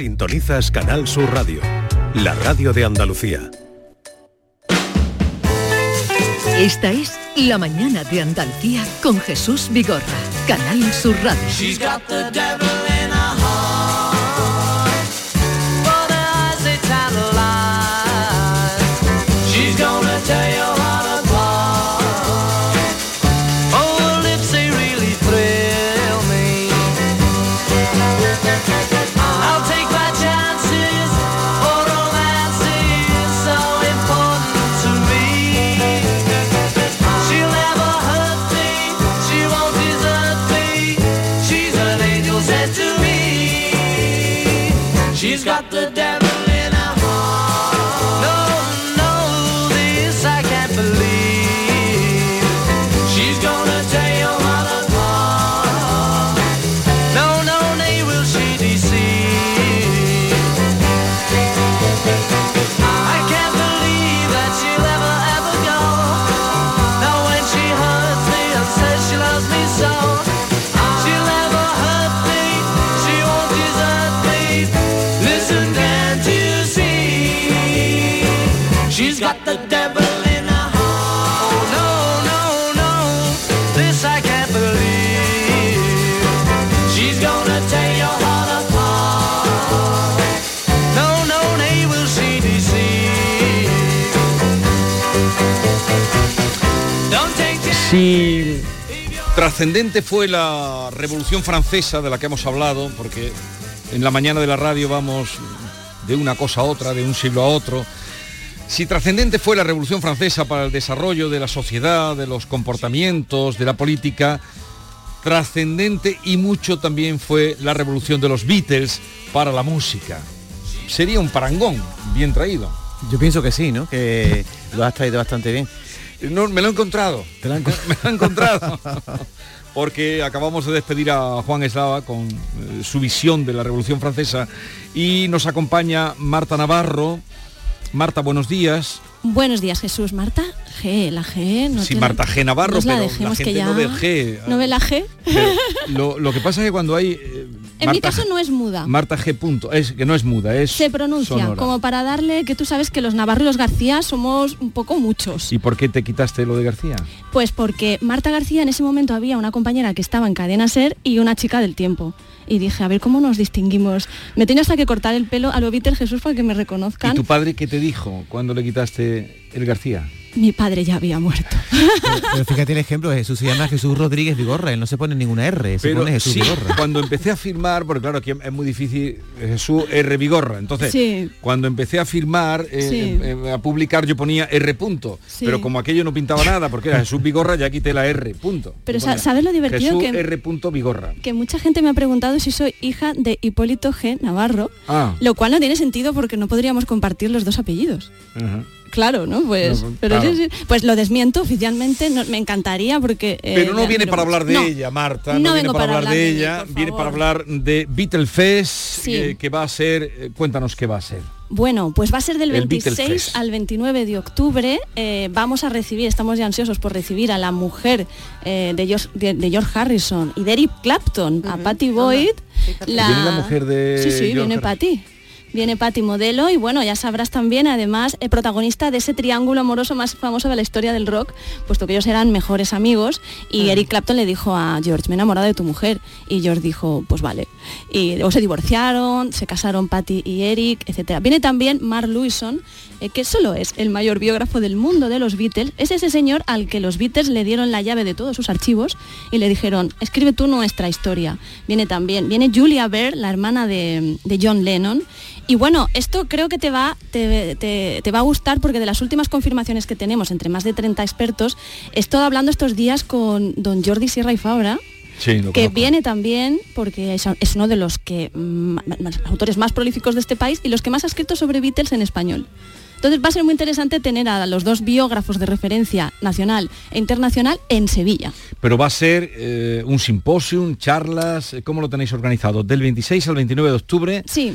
Sintonizas Canal Sur Radio, la radio de Andalucía. Esta es La Mañana de Andalucía con Jesús Vigorra, Canal Sur Radio. She's got the devil in her heart, for the eyes they tell lies. She's gonna tell you all apart. Oh, her lips, they really thrill me. I'll take my chances, for romance is so important to me. She'll never hurt me, she won't desert me. She's an angel sent to me. She's got the devil in her heart. No, no, this I can't believe. She's gonna tear your heart apart. No, no, nay will she deceive. I can't believe that she'll ever, ever go. Now when she hurts me and says she loves me so, she'll never hurt me, she won't desert me. Listen, can't you see? She's got the devil in her heart. Oh no, no, no, this I can't believe. She's gonna tear your heart apart. No, no, nay will she deceive. Don't take chances. Si trascendente fue la Revolución Francesa de la que hemos hablado, porque en la mañana de la radio vamos de una cosa a otra, de un siglo a otro, si trascendente fue la Revolución Francesa para el desarrollo de la sociedad, de los comportamientos, de la política, trascendente y mucho también fue la revolución de los Beatles para la música. Sería un parangón bien traído. Yo pienso que sí, ¿no? Que lo has traído bastante bien. No, me lo he encontrado. Me lo he encontrado. Porque acabamos de despedir a Juan Eslava con su visión de la Revolución Francesa y nos acompaña Marta Navarro. Marta, buenos días. Buenos días, Jesús. Marta G, la G no. Sí, tiene... Marta G Navarro, nos la pero dejemos, la gente que ya... no ve G. ¿No ve la G? Lo que pasa es que cuando hay... en Marta, mi caso no es muda. Marta G. Punto. Es que no es muda, es... se pronuncia, sonora. Como para darle que tú sabes que los Navarro y los García somos un poco muchos. ¿Y por qué te quitaste lo de García? Pues porque Marta García en ese momento había una compañera que estaba en Cadena Ser y una chica del Tiempo. Y dije, a ver, ¿cómo nos distinguimos? Me tenía hasta que cortar el pelo a lo Beatle, Jesús, para que me reconozcan. ¿Y tu padre qué te dijo cuando le quitaste el García? Mi padre ya había muerto. Pero fíjate el ejemplo, Jesús se llama Jesús Rodríguez Vigorra, él no se pone ninguna R, se pone Jesús sí, Vigorra. Cuando empecé a firmar, porque claro, aquí es muy difícil, Jesús R. Vigorra, entonces sí. Cuando empecé a firmar, a publicar, yo ponía R. Punto, sí. Pero como aquello no pintaba nada, porque era Jesús Vigorra, ya quité la R. Punto. Pero ¿sabes lo divertido? Jesús R. Punto Vigorra. Que mucha gente me ha preguntado si soy hija de Hipólito G Navarro, lo cual no tiene sentido porque no podríamos compartir los dos apellidos. Ajá. Claro, ¿no? Pues no, pero claro. Pues lo desmiento oficialmente, no, me encantaría porque... pero no viene para hablar de ella, Marta, no viene para hablar de ella, viene para hablar de Beatlefest, sí. Que va a ser, cuéntanos qué va a ser. Bueno, pues va a ser del 26 al 29 de octubre, vamos a recibir, estamos ya ansiosos por recibir a la mujer de George Harrison y de Eric Clapton, a Pattie Boyd. ¿Viene la mujer de sí, George viene Pattie? Viene Pattie modelo y bueno, ya sabrás también además el protagonista de ese triángulo amoroso más famoso de la historia del rock, puesto que ellos eran mejores amigos y Eric Clapton le dijo a George, me he enamorado de tu mujer, y George dijo, pues vale, y luego se divorciaron, se casaron Pattie y Eric, etcétera. Viene también Mark Lewisohn, que solo es el mayor biógrafo del mundo de los Beatles, es ese señor al que los Beatles le dieron la llave de todos sus archivos y le dijeron, escribe tú nuestra historia. Viene Julia Baird, la hermana de John Lennon. Y bueno, esto creo que te va a gustar porque de las últimas confirmaciones que tenemos, entre más de 30 expertos, he estado hablando estos días con don Jordi Sierra i Fabra, sí, que viene también porque es uno de los autores más prolíficos de este país y los que más ha escrito sobre Beatles en español. Entonces va a ser muy interesante tener a los dos biógrafos de referencia nacional e internacional en Sevilla. Pero va a ser un simposium, charlas, ¿cómo lo tenéis organizado? Del 26 al 29 de octubre. Sí.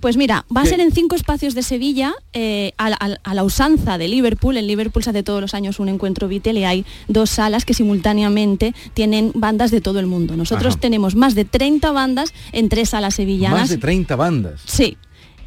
Pues mira, va a ser en 5 espacios de Sevilla, a la usanza de Liverpool. En Liverpool se hace todos los años un encuentro Beatle y hay 2 salas que simultáneamente tienen bandas de todo el mundo. Nosotros tenemos más de 30 bandas en 3 salas sevillanas. Más de 30 bandas. Sí.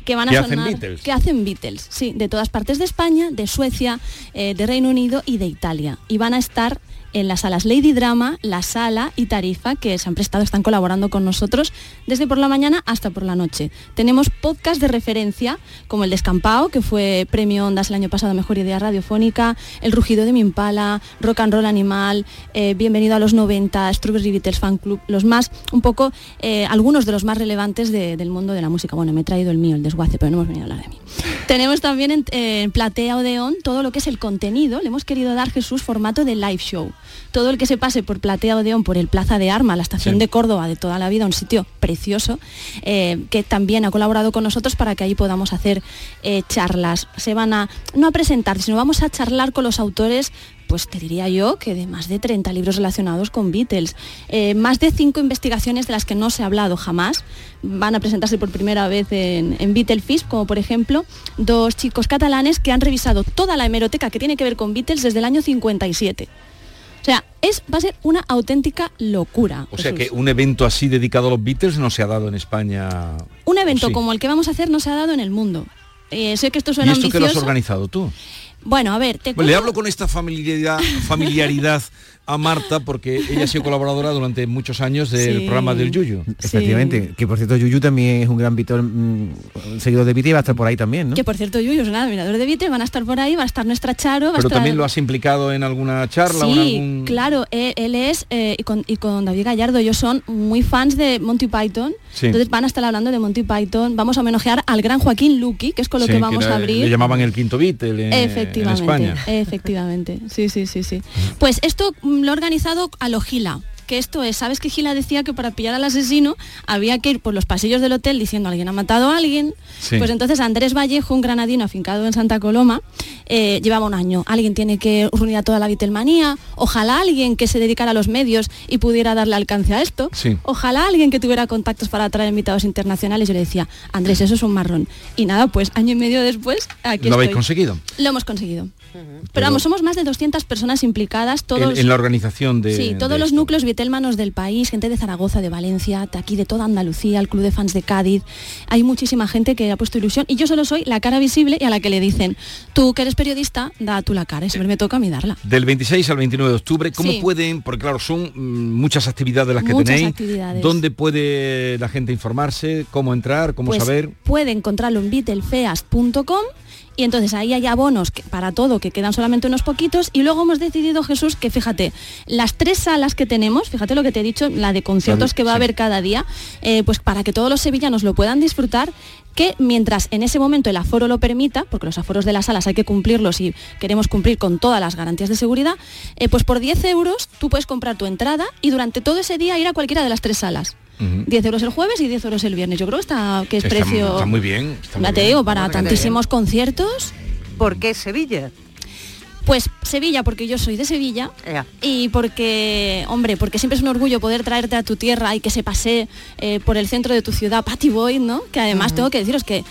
Que van a sonar, que hacen Beatles, sí, de todas partes de España, de Suecia, de Reino Unido y de Italia. Y van a estar en las salas Lady Drama, La Sala y Tarifa, que se han prestado, están colaborando con nosotros desde por la mañana hasta por la noche. Tenemos podcast de referencia, como El Descampao, que fue premio Ondas el año pasado, Mejor Idea Radiofónica, El Rugido de mi Impala, Rock and Roll Animal, Bienvenido a los 90, Strawberry Beatles Fan Club, los más, un poco, algunos de los más relevantes del mundo de la música. Bueno, me he traído el mío, el desguace, pero no hemos venido a hablar de mí. Tenemos también en Platea Odeon todo lo que es el contenido, le hemos querido dar, Jesús, formato de live show. Todo el que se pase por Platea Odeón, por el Plaza de Arma, la estación de Córdoba de toda la vida, un sitio precioso, que también ha colaborado con nosotros para que ahí podamos hacer charlas. Se van a, no a presentar, sino vamos a charlar con los autores, pues te diría yo que de más de 30 libros relacionados con Beatles, más de 5 investigaciones de las que no se ha hablado jamás, van a presentarse por primera vez en Beatlefest, como por ejemplo 2 chicos catalanes que han revisado toda la hemeroteca que tiene que ver con Beatles desde el año 57. O sea, va a ser una auténtica locura. O sea, Jesús, que un evento así dedicado a los Beatles no se ha dado en España. Un evento como el que vamos a hacer no se ha dado en el mundo. Sé que esto suena ambicioso. ¿Y esto que lo has organizado tú? Bueno, a ver, le hablo con esta familiaridad a Marta, porque ella ha sido colaboradora durante muchos años del programa del Yuyu. Efectivamente, que por cierto Yuyu también es un gran Beatle, seguidor de Beatle, y va a estar por ahí también, ¿no? Que por cierto Yuyu es un admirador de Beatle, van a estar por ahí, va a estar nuestra Charo. Pero también lo has implicado en alguna charla. Sí, claro, él es, y con David Gallardo, ellos son muy fans de Monty Python, entonces van a estar hablando de Monty Python, vamos a homenajear al gran Joaquín Luqui, que es con lo que vamos a abrir. Le llamaban el Quinto Beatle en España. Sí. Pues esto lo he organizado a lo Gila, que esto es, ¿sabes que Gila decía que para pillar al asesino había que ir por los pasillos del hotel diciendo alguien ha matado a alguien? Pues entonces Andrés Vallejo, un granadino afincado en Santa Coloma, llevaba un año, alguien tiene que reunir a toda la Beatlemanía, ojalá alguien que se dedicara a los medios y pudiera darle alcance a esto, ojalá alguien que tuviera contactos para atraer invitados internacionales. Yo le decía, Andrés, eso es un marrón. Y nada, pues año y medio después, aquí ¿Lo habéis conseguido? Lo hemos conseguido. Pero vamos, somos más de 200 personas implicadas, todos en la organización de... Sí, todos los núcleos beatlemanos del país, gente de Zaragoza, de Valencia, de aquí, de toda Andalucía, el Club de Fans de Cádiz. Hay muchísima gente que ha puesto ilusión y yo solo soy la cara visible y a la que le dicen, tú que eres periodista, da tú la cara, y siempre me toca a mí darla. Del 26 al 29 de octubre, ¿cómo pueden? Porque claro, son muchas actividades las que tenéis. ¿Dónde puede la gente informarse? ¿Cómo entrar? ¿Cómo saber? Puede encontrarlo en beatlefeast.com. Y entonces ahí hay abonos para todo, que quedan solamente unos poquitos. Y luego hemos decidido, Jesús, que fíjate, las 3 salas que tenemos, fíjate lo que te he dicho, la de conciertos que va a haber cada día, pues para que todos los sevillanos lo puedan disfrutar, que mientras en ese momento el aforo lo permita, porque los aforos de las salas hay que cumplirlos y queremos cumplir con todas las garantías de seguridad, pues por 10 euros tú puedes comprar tu entrada y durante todo ese día ir a cualquiera de las 3 salas. 10 euros el jueves y 10 euros el viernes. Yo creo que es precio... Está muy bien. Mateo, para tantísimos conciertos. ¿Por qué Sevilla? Pues Sevilla, porque yo soy de Sevilla y porque, hombre, porque siempre es un orgullo poder traerte a tu tierra y que se pase por el centro de tu ciudad Pattie Boyd, ¿no? Que además tengo que deciros que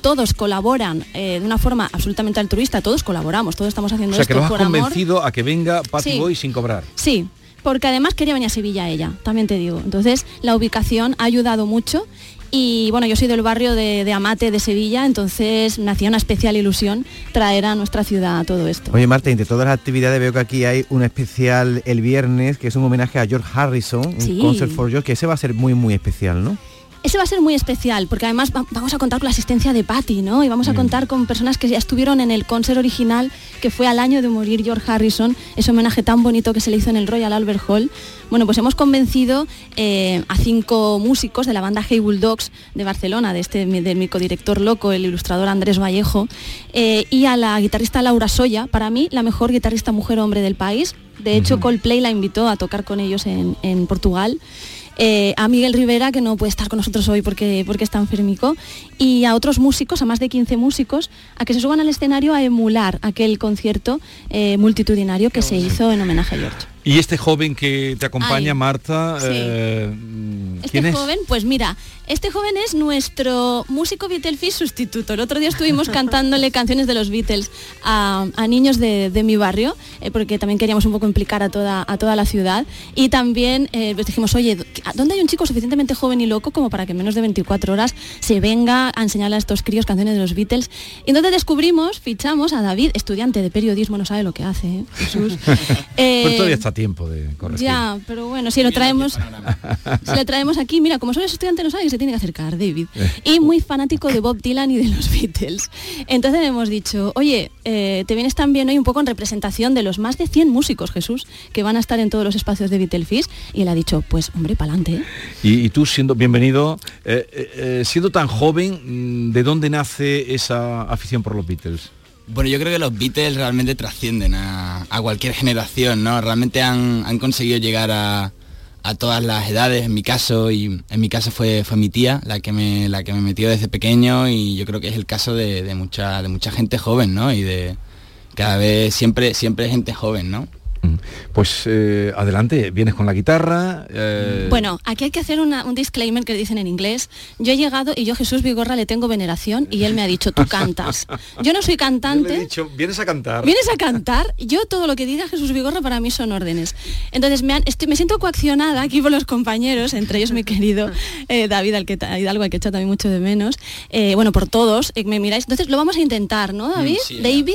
todos colaboran de una forma absolutamente altruista, todos colaboramos, todos estamos haciendo esto por amor. O sea, que los has convencido a que venga Pattie Boyd sin cobrar. Sí. Porque además quería venir a Sevilla ella, también te digo. Entonces la ubicación ha ayudado mucho y bueno, yo soy del barrio de Amate de Sevilla, entonces me hacía una especial ilusión traer a nuestra ciudad todo esto. Oye Marta, entre todas las actividades veo que aquí hay una especial el viernes, que es un homenaje a George Harrison, un Concert for George, que ese va a ser muy muy especial, ¿no? Ese va a ser muy especial, porque además vamos a contar con la asistencia de Patty, ¿no? Y vamos a contar con personas que ya estuvieron en el concert original, que fue al año de morir George Harrison, ese homenaje tan bonito que se le hizo en el Royal Albert Hall. Bueno, pues hemos convencido a 5 músicos de la banda Hey Bulldogs de Barcelona, de mi codirector loco, el ilustrador Andrés Vallejo, y a la guitarrista Laura Soya, para mí la mejor guitarrista mujer-hombre del país. De hecho, Coldplay la invitó a tocar con ellos en Portugal. a Miguel Rivera, que no puede estar con nosotros hoy porque está enfermico, y a otros músicos, a más de 15 músicos, a que se suban al escenario a emular aquel concierto multitudinario que se hizo en homenaje a George. Y este joven que te acompaña, Marta, sí. ¿Quién es? Joven, pues mira, este joven es nuestro músico Beatlefest sustituto. El otro día estuvimos cantándole canciones de los Beatles a niños de mi barrio, porque también queríamos un poco implicar a toda la ciudad. Y también pues dijimos, oye, ¿dónde hay un chico suficientemente joven y loco como para que en menos de 24 horas se venga a enseñarle a estos críos canciones de los Beatles? Y entonces descubrimos, fichamos a David, estudiante de periodismo, no sabe lo que hace, Jesús. Pues todavía está a tiempo de corregir. Ya, pero bueno, si lo traemos aquí, mira, como eres estudiante no sabes, se tiene que acercar, David. Y muy fanático de Bob Dylan y de los Beatles. Entonces hemos dicho, oye, te vienes también hoy un poco en representación de los más de 100 músicos, Jesús, que van a estar en todos los espacios de Beatlefest. Y él ha dicho, pues hombre, pa'lante. Y tú siendo, bienvenido, siendo tan joven, ¿de dónde nace esa afición por los Beatles? Bueno, yo creo que los Beatles realmente trascienden a cualquier generación, ¿no? Realmente han conseguido llegar a todas las edades, en mi caso fue mi tía la que me metió desde pequeño, y yo creo que es el caso de mucha gente joven, ¿no? Y de cada vez siempre gente joven, ¿no? Pues adelante, vienes con la guitarra. Bueno, aquí hay que hacer un disclaimer que dicen en inglés. Yo he llegado y yo a Jesús Vigorra le tengo veneración y él me ha dicho, tú cantas. Yo no soy cantante. Yo le he dicho, vienes a cantar. Vienes a cantar. Yo todo lo que diga Jesús Vigorra para mí son órdenes. Entonces me siento coaccionada aquí por los compañeros, entre ellos mi querido David, Hidalgo, al que he echado también mucho de menos. Bueno, por todos, me miráis. Entonces lo vamos a intentar, ¿no, David? Sí, David.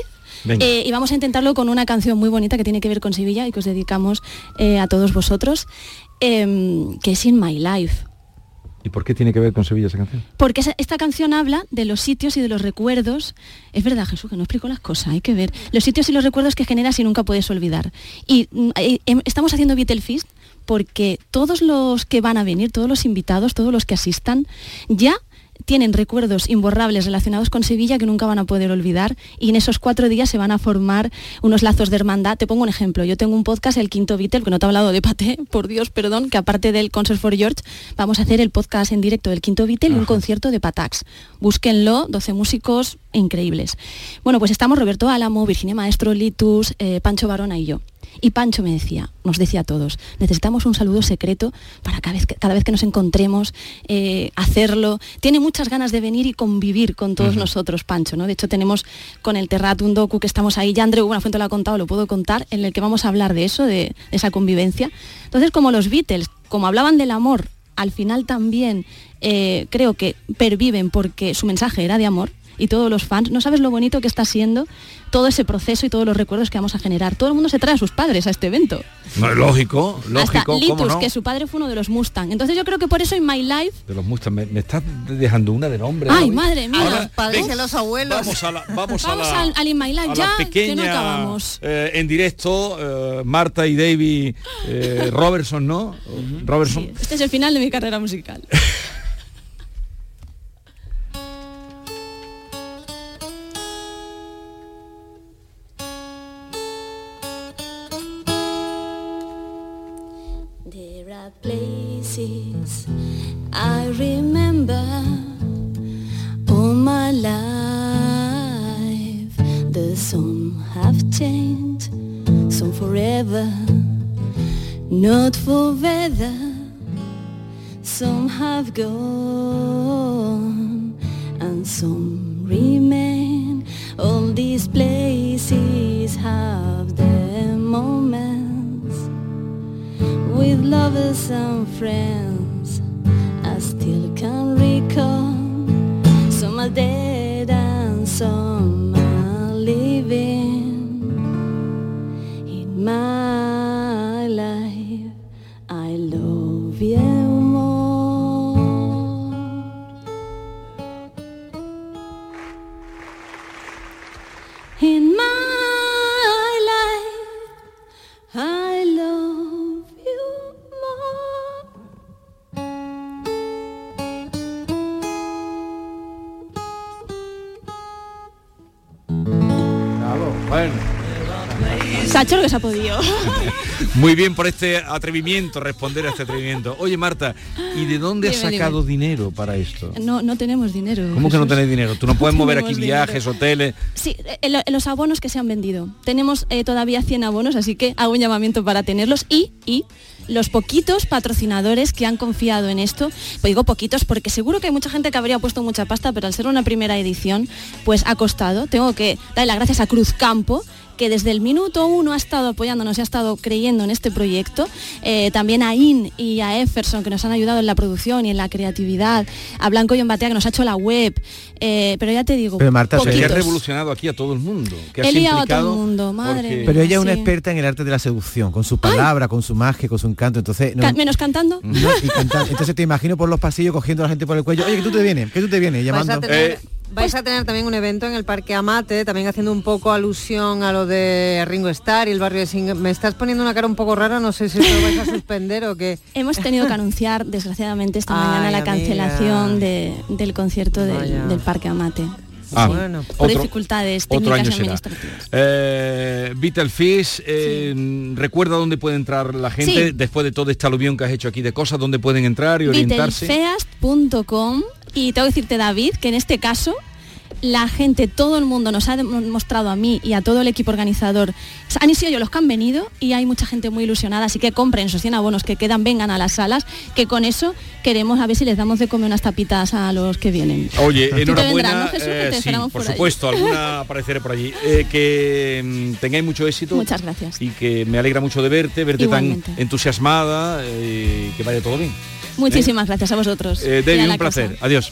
Y vamos a intentarlo con una canción muy bonita que tiene que ver con Sevilla y que os dedicamos a todos vosotros, que es In My Life. ¿Y por qué tiene que ver con Sevilla esa canción? Porque esta canción habla de los sitios y de los recuerdos. Es verdad, Jesús, que no explico las cosas, hay que ver. Los sitios y los recuerdos que generas y nunca puedes olvidar. Y estamos haciendo Beatlefest porque todos los que van a venir, todos los invitados, todos los que asistan, ya tienen recuerdos imborrables relacionados con Sevilla que nunca van a poder olvidar, y en esos 4 días se van a formar unos lazos de hermandad. Te pongo un ejemplo, yo tengo un podcast, El Quinto Beatle, que no te he hablado de Pattie, por Dios, perdón, que aparte del Concert for George, vamos a hacer el podcast en directo del Quinto Beatle y un concierto de Patax. Búsquenlo, 12 músicos increíbles. Bueno, pues estamos Roberto Álamo, Virginia Maestro, Litus, Pancho Barona y yo. Y Pancho nos decía a todos, necesitamos un saludo secreto para cada vez que nos encontremos, hacerlo. Tiene muchas ganas de venir y convivir con todos nosotros, Pancho, ¿no? De hecho, tenemos con el Terrat un docu que estamos ahí, ya Andreu Buenafuente lo ha contado, lo puedo contar, en el que vamos a hablar de eso, de esa convivencia. Entonces, como los Beatles, como hablaban del amor, al final también creo que perviven porque su mensaje era de amor. Y todos los fans, no sabes lo bonito que está siendo todo ese proceso y todos los recuerdos que vamos a generar. Todo el mundo se trae a sus padres a este evento. No, lógico. Hasta Litus, ¿cómo no? Que su padre fue uno de los Mustang. Entonces yo creo que por eso In My Life... De los Mustang, me estás dejando una de nombre. Ay, ¿no? Madre mía. Ahora, los padres de los abuelos. Vamos al In My Life, ya pequeña, que no acabamos. En directo, Marta y David Robertson, ¿no? Robertson. Sí, este es el final de mi carrera musical. Places I remember all my life. The some have changed, some forever, not forever. Some have gone and some remain. All these places have their moments with lovers and friends. I still can recall, some are dead and some are living. In my life I love you more. In my life I love bueno. Se ha hecho lo que se ha podido. Muy bien por este atrevimiento, responder a este atrevimiento. Oye, Marta, ¿y de dónde has sacado dinero para esto? No tenemos dinero. ¿Cómo que no tenéis dinero? Tú no puedes mover aquí viajes, hoteles. Sí, en los abonos que se han vendido. Tenemos todavía 100 abonos, así que hago un llamamiento para tenerlos y los poquitos patrocinadores que han confiado en esto, pues digo poquitos porque seguro que hay mucha gente que habría puesto mucha pasta, pero al ser una primera edición, pues ha costado. Tengo que darle las gracias a Cruzcampo, que desde el minuto 1 ha estado apoyándonos y ha estado creyendo en este proyecto, también a In y a Efferson, que nos han ayudado en la producción y en la creatividad, a Blanco y en Batea, que nos ha hecho la web, pero ya te digo, pero Marta, se ha revolucionado aquí a todo el mundo, que has implicado a todo el mundo, madre mía, pero ella es una experta en el arte de la seducción, con su palabra, con su magia, con su encanto, entonces... No, menos cantando. No, y cantando. Entonces te imagino por los pasillos cogiendo a la gente por el cuello, oye, que tú te vienes, llamando... Vais a tener también un evento en el Parque Amate, también haciendo un poco alusión a lo de Ringo Starr y el barrio de Singapur. Me estás poniendo una cara un poco rara, no sé si lo vais a suspender o qué. Hemos tenido que anunciar, desgraciadamente, esta mañana la cancelación del concierto del Parque Amate. Bueno. Por dificultades técnicas y administrativas. Beatlefest, sí. Recuerda dónde puede entrar la gente, sí, después de todo este aluvión que has hecho aquí de cosas, dónde pueden entrar y orientarse. Beatlefest.com. Y tengo que decirte, David, que en este caso la gente, todo el mundo nos ha mostrado a mí y a todo el equipo organizador, han sido ellos los que han venido y hay mucha gente muy ilusionada, así que compren esos 100 abonos que quedan, vengan a las salas, que con eso queremos a ver si les damos de comer unas tapitas a los que vienen. Oye, enhorabuena, Jesús, sí, por supuesto, allí. Alguna apareceré por allí. Que tengáis mucho éxito. Muchas gracias. Y que me alegra mucho de verte igualmente, tan entusiasmada, que vaya todo bien. Muchísimas gracias a vosotros. David, un placer. Cosa. Adiós.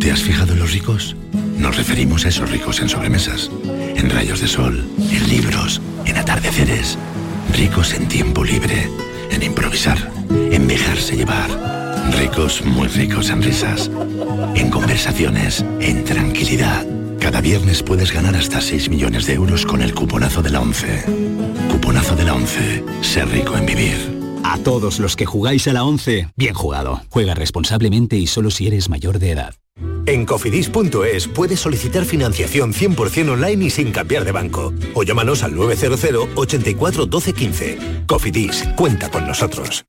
¿Te has fijado en los ricos? Nos referimos a esos ricos en sobremesas, en rayos de sol, en libros, en atardeceres. Ricos en tiempo libre, en improvisar, en dejarse llevar. Ricos, muy ricos en risas, en conversaciones, en tranquilidad. Cada viernes puedes ganar hasta 6 millones de euros con el cuponazo de la 11. Cuponazo de la 11. Ser rico en vivir. A todos los que jugáis a la 11, bien jugado. Juega responsablemente y solo si eres mayor de edad. En cofidis.es puedes solicitar financiación 100% online y sin cambiar de banco. O llámanos al 900 84 12 15. Cofidis, cuenta con nosotros.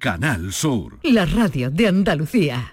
Canal Sur. La radio de Andalucía.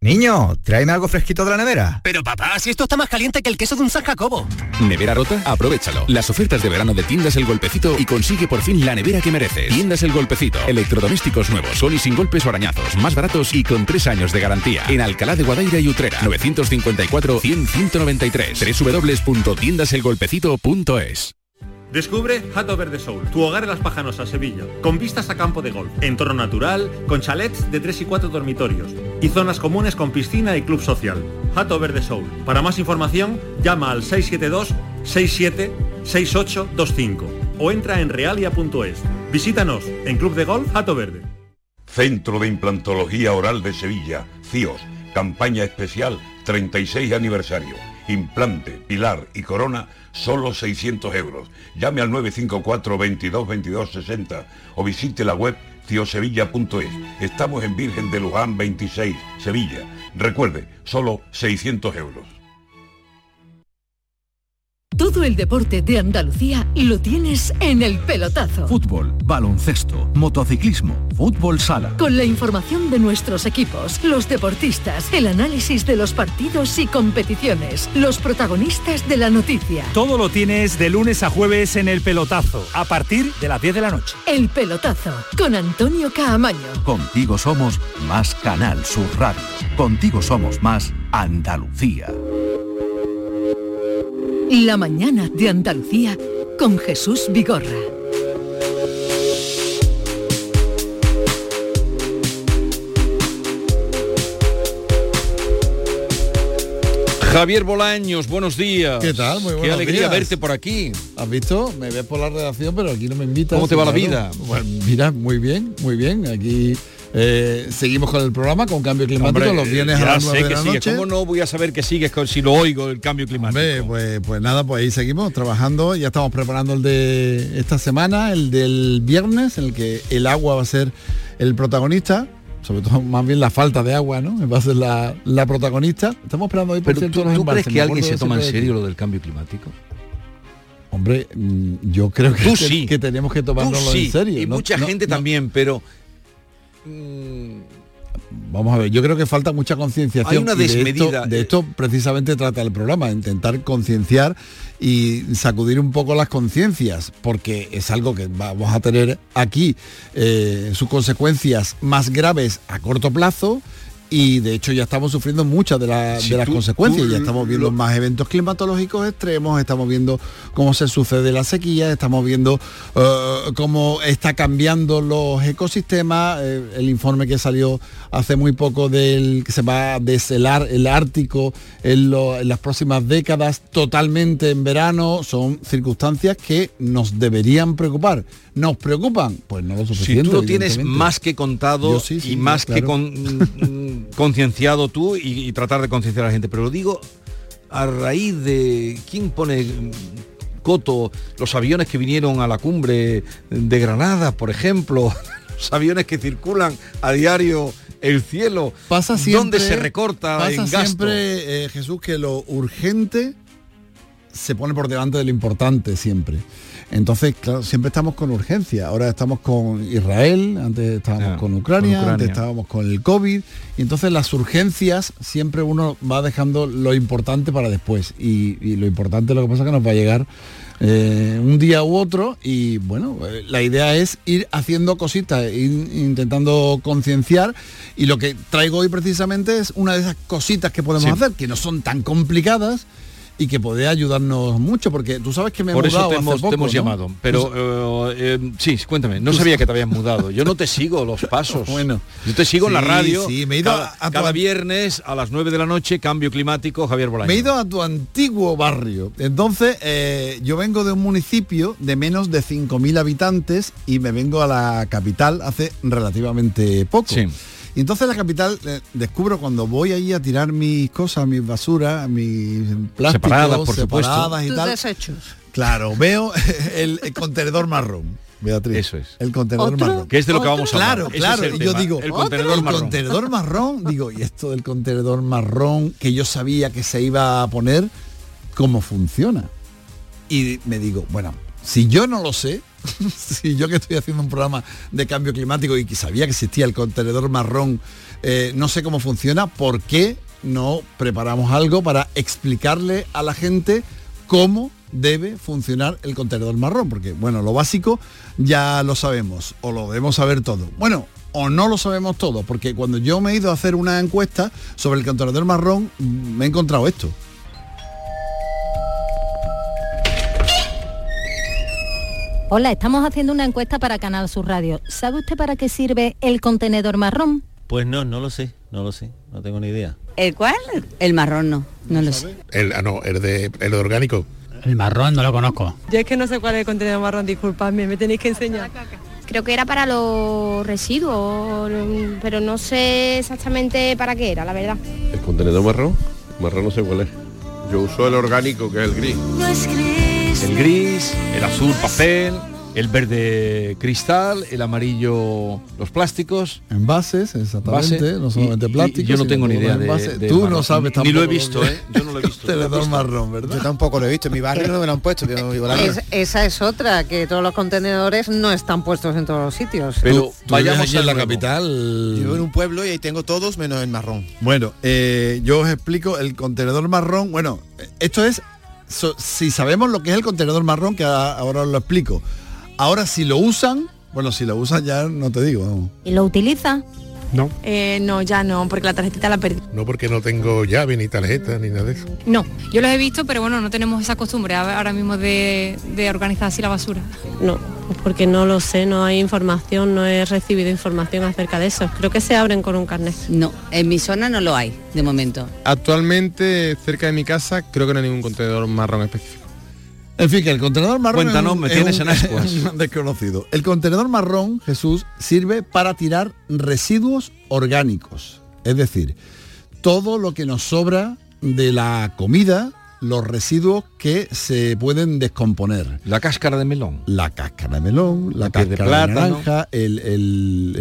Niño, tráeme algo fresquito de la nevera. Pero papá, si esto está más caliente que el queso de un San Jacobo. ¿Nevera rota? Aprovéchalo. Las ofertas de verano de Tiendas El Golpecito y consigue por fin la nevera que mereces. Tiendas El Golpecito. Electrodomésticos nuevos, son y sin golpes o arañazos, más baratos y con 3 años de garantía. En Alcalá de Guadaira y Utrera. 954-100-193. www.tiendaselgolpecito.es. Descubre Hato Verde Soul, tu hogar en Las Pajanosas, Sevilla, con vistas a campo de golf, entorno natural, con chalets de 3 y 4 dormitorios y zonas comunes con piscina y club social. Hato Verde Soul. Para más información, llama al 672-67-6825 o entra en realia.es. Visítanos en Club de Golf Hato Verde. Centro de Implantología Oral de Sevilla, CIOS, campaña especial 36 aniversario. Implante, pilar y corona, solo 600 euros. Llame al 954 22 22 60 o visite la web ciosevilla.es. Estamos en Virgen de Luján 26, Sevilla. Recuerde, solo 600 euros. Todo el deporte de Andalucía lo tienes en El Pelotazo. Fútbol, baloncesto, motociclismo, fútbol sala. Con la información de nuestros equipos, los deportistas, el análisis de los partidos y competiciones, los protagonistas de la noticia. Todo lo tienes de lunes a jueves en El Pelotazo, a partir de las 10 de la noche. El Pelotazo, con Antonio Caamaño. Contigo somos más Canal Sur Radio. Contigo somos más Andalucía. La mañana de Andalucía con Jesús Vigorra. Javier Bolaños, buenos días. ¿Qué tal? Muy buenos días. Qué alegría verte por aquí. ¿Has visto? Me ves por la redacción, pero aquí no me invitas. ¿Cómo te va la vida? Bueno, mira, muy bien, muy bien. Aquí... seguimos con el programa, con cambio climático. Hombre, los viernes a las 9 de la noche. ¿Cómo no voy a saber que sigues si lo oigo, el cambio climático? Hombre, pues nada, pues ahí seguimos trabajando. Ya estamos preparando el de esta semana, el del viernes, en el que el agua va a ser el protagonista. Sobre todo, más bien la falta de agua, ¿no? Va a ser la protagonista. Estamos esperando hoy, por cierto, los embalses. ¿Tú crees que alguien se toma en serio lo del cambio climático? Hombre, yo creo que, sí, que tenemos que tomárnoslo en serio. Y mucha gente también, pero... Vamos a ver, yo creo que falta mucha concienciación. Hay una desmedida. De esto precisamente trata el programa, intentar concienciar y sacudir un poco las conciencias, porque es algo que vamos a tener aquí sus consecuencias más graves a corto plazo. Y de hecho ya estamos sufriendo muchas de las consecuencias, ya estamos viendo más eventos climatológicos extremos, estamos viendo cómo se sucede la sequía, estamos viendo cómo está cambiando los ecosistemas, el informe que salió hace muy poco del que se va a deshelar el Ártico en las próximas décadas, totalmente en verano, son circunstancias que nos deberían preocupar. ¿Nos preocupan? Pues no lo suficiente. Si tú lo tienes más que contado, y más claro, que concienciado tú y tratar de concienciar a la gente, pero lo digo a raíz de quién pone coto, los aviones que vinieron a la cumbre de Granada, por ejemplo, los aviones que circulan a diario el cielo, pasa siempre, donde se recorta pasa en gasto. Siempre, Jesús, que lo urgente se pone por delante de lo importante siempre. Entonces, claro, siempre estamos con urgencia. Ahora estamos con Israel, antes estábamos con Ucrania, antes estábamos con el COVID. Y entonces las urgencias siempre uno va dejando lo importante para después. Y lo importante, lo que pasa es que nos va a llegar un día u otro. Y bueno, la idea es ir haciendo cositas, ir intentando concienciar. Y lo que traigo hoy precisamente es una de esas cositas que podemos hacer, que no son tan complicadas y que puede ayudarnos mucho, porque tú sabes que me he mudado hace poco. Por eso te hemos llamado, pero sí, cuéntame, no sabía que te habías mudado. Yo no te sigo los pasos. Bueno, yo te sigo en la radio. Sí, me he ido cada viernes a las 9 de la noche, Cambio Climático, Javier Bolaños. Me he ido a tu antiguo barrio. Entonces, yo vengo de un municipio de menos de 5.000 habitantes y me vengo a la capital hace relativamente poco. Sí. Y entonces la capital, descubro cuando voy allí a tirar mis cosas, mis basuras, mis plásticos, separadas y tus tal. Desechos. Claro, veo el contenedor marrón, Beatriz. Eso es. El contenedor marrón. Que es de lo que vamos a hablar. Claro. Es yo digo, el contenedor marrón, digo, y esto del contenedor marrón que yo sabía que se iba a poner, ¿cómo funciona? Y me digo, bueno, si yo no lo sé, si yo que estoy haciendo un programa de cambio climático y que sabía que existía el contenedor marrón, no sé cómo funciona, ¿por qué no preparamos algo para explicarle a la gente cómo debe funcionar el contenedor marrón? Porque, bueno, lo básico ya lo sabemos, o lo debemos saber todo. Bueno, o no lo sabemos todo, porque cuando yo me he ido a hacer una encuesta sobre el contenedor marrón, me he encontrado esto. Hola, estamos haciendo una encuesta para Canal Sur Radio. ¿Sabe usted para qué sirve el contenedor marrón? Pues no lo sé, no tengo ni idea. ¿El cuál? El marrón no lo sé. El orgánico. El marrón no lo conozco. Yo es que no sé cuál es el contenedor marrón, disculpadme, me tenéis que enseñar. Creo que era para los residuos, pero no sé exactamente para qué era, la verdad. ¿El contenedor marrón? No sé cuál es. Yo uso el orgánico, que es el gris. El azul, papel, el verde cristal, el amarillo los plásticos. Envases, exactamente, base, no solamente plásticos. Yo no tengo ni idea de tú no sabes tampoco. Ni lo he visto, ¿eh? Yo no lo he visto. Teledón marrón, ¿verdad? Yo tampoco lo he visto, en mi barrio no me lo han puesto. Yo no vivo la esa es otra, que todos los contenedores no están puestos en todos los sitios. Pero vayamos a la capital. Yo vivo en un pueblo y ahí tengo todos menos el marrón. Bueno, yo os explico, el contenedor marrón, bueno, esto es, si sabemos lo que es el contenedor marrón, que ahora os lo explico. Ahora, si lo usan, bueno, si lo usan ya no te digo. No. ¿Y lo utiliza? No. No, ya no, porque la tarjetita la perdí. No, porque no tengo llave, ni tarjeta, ni nada de eso. No, yo los he visto, pero bueno, no tenemos esa costumbre ahora mismo de organizar así la basura. No, pues porque no lo sé, no hay información, no he recibido información acerca de eso. Creo que se abren con un carnet. No, en mi zona no lo hay, de momento. Actualmente, cerca de mi casa, creo que no hay ningún contenedor marrón específico. En fin, que el contenedor marrón es un desconocido. El contenedor marrón, Jesús, sirve para tirar residuos orgánicos. Es decir, todo lo que nos sobra de la comida, los residuos que se pueden descomponer. La cáscara de melón. La cáscara de melón, la cáscara de naranja,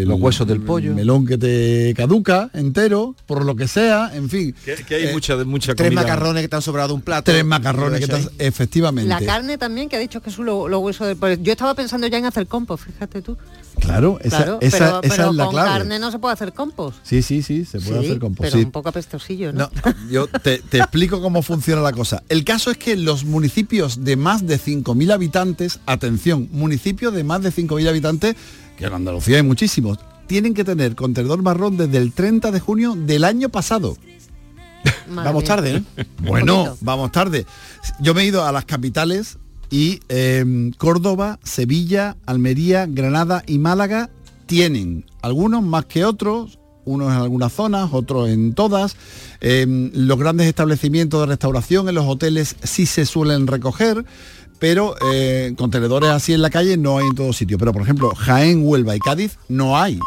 los huesos del pollo. El melón que te caduca entero, por lo que sea, en fin. Que hay mucha comida. Tres macarrones que te han sobrado un plato. Tres macarrones que te han... Efectivamente. La carne también, que ha dicho Jesús, los huesos del pollo. Yo estaba pensando ya en hacer compost, fíjate tú. Claro, esa es la clave. Con carne no se puede hacer compost. Sí, se puede hacer compost. Pero un poco apestosillo, ¿no? No, yo te explico cómo funciona la cosa. El caso es que los municipios de más de 5.000 habitantes, atención, municipios de más de 5.000 habitantes, que en Andalucía hay muchísimos, tienen que tener contenedor marrón desde el 30 de junio del año pasado. Vamos tarde, ¿eh? Bueno, vamos tarde. Yo me he ido a las capitales y Córdoba, Sevilla, Almería, Granada y Málaga tienen, algunos más que otros, unos en algunas zonas, otros en todas. Los grandes establecimientos de restauración, en los hoteles sí se suelen recoger, pero contenedores así en la calle no hay en todo sitio. Pero, por ejemplo, Jaén, Huelva y Cádiz no hay.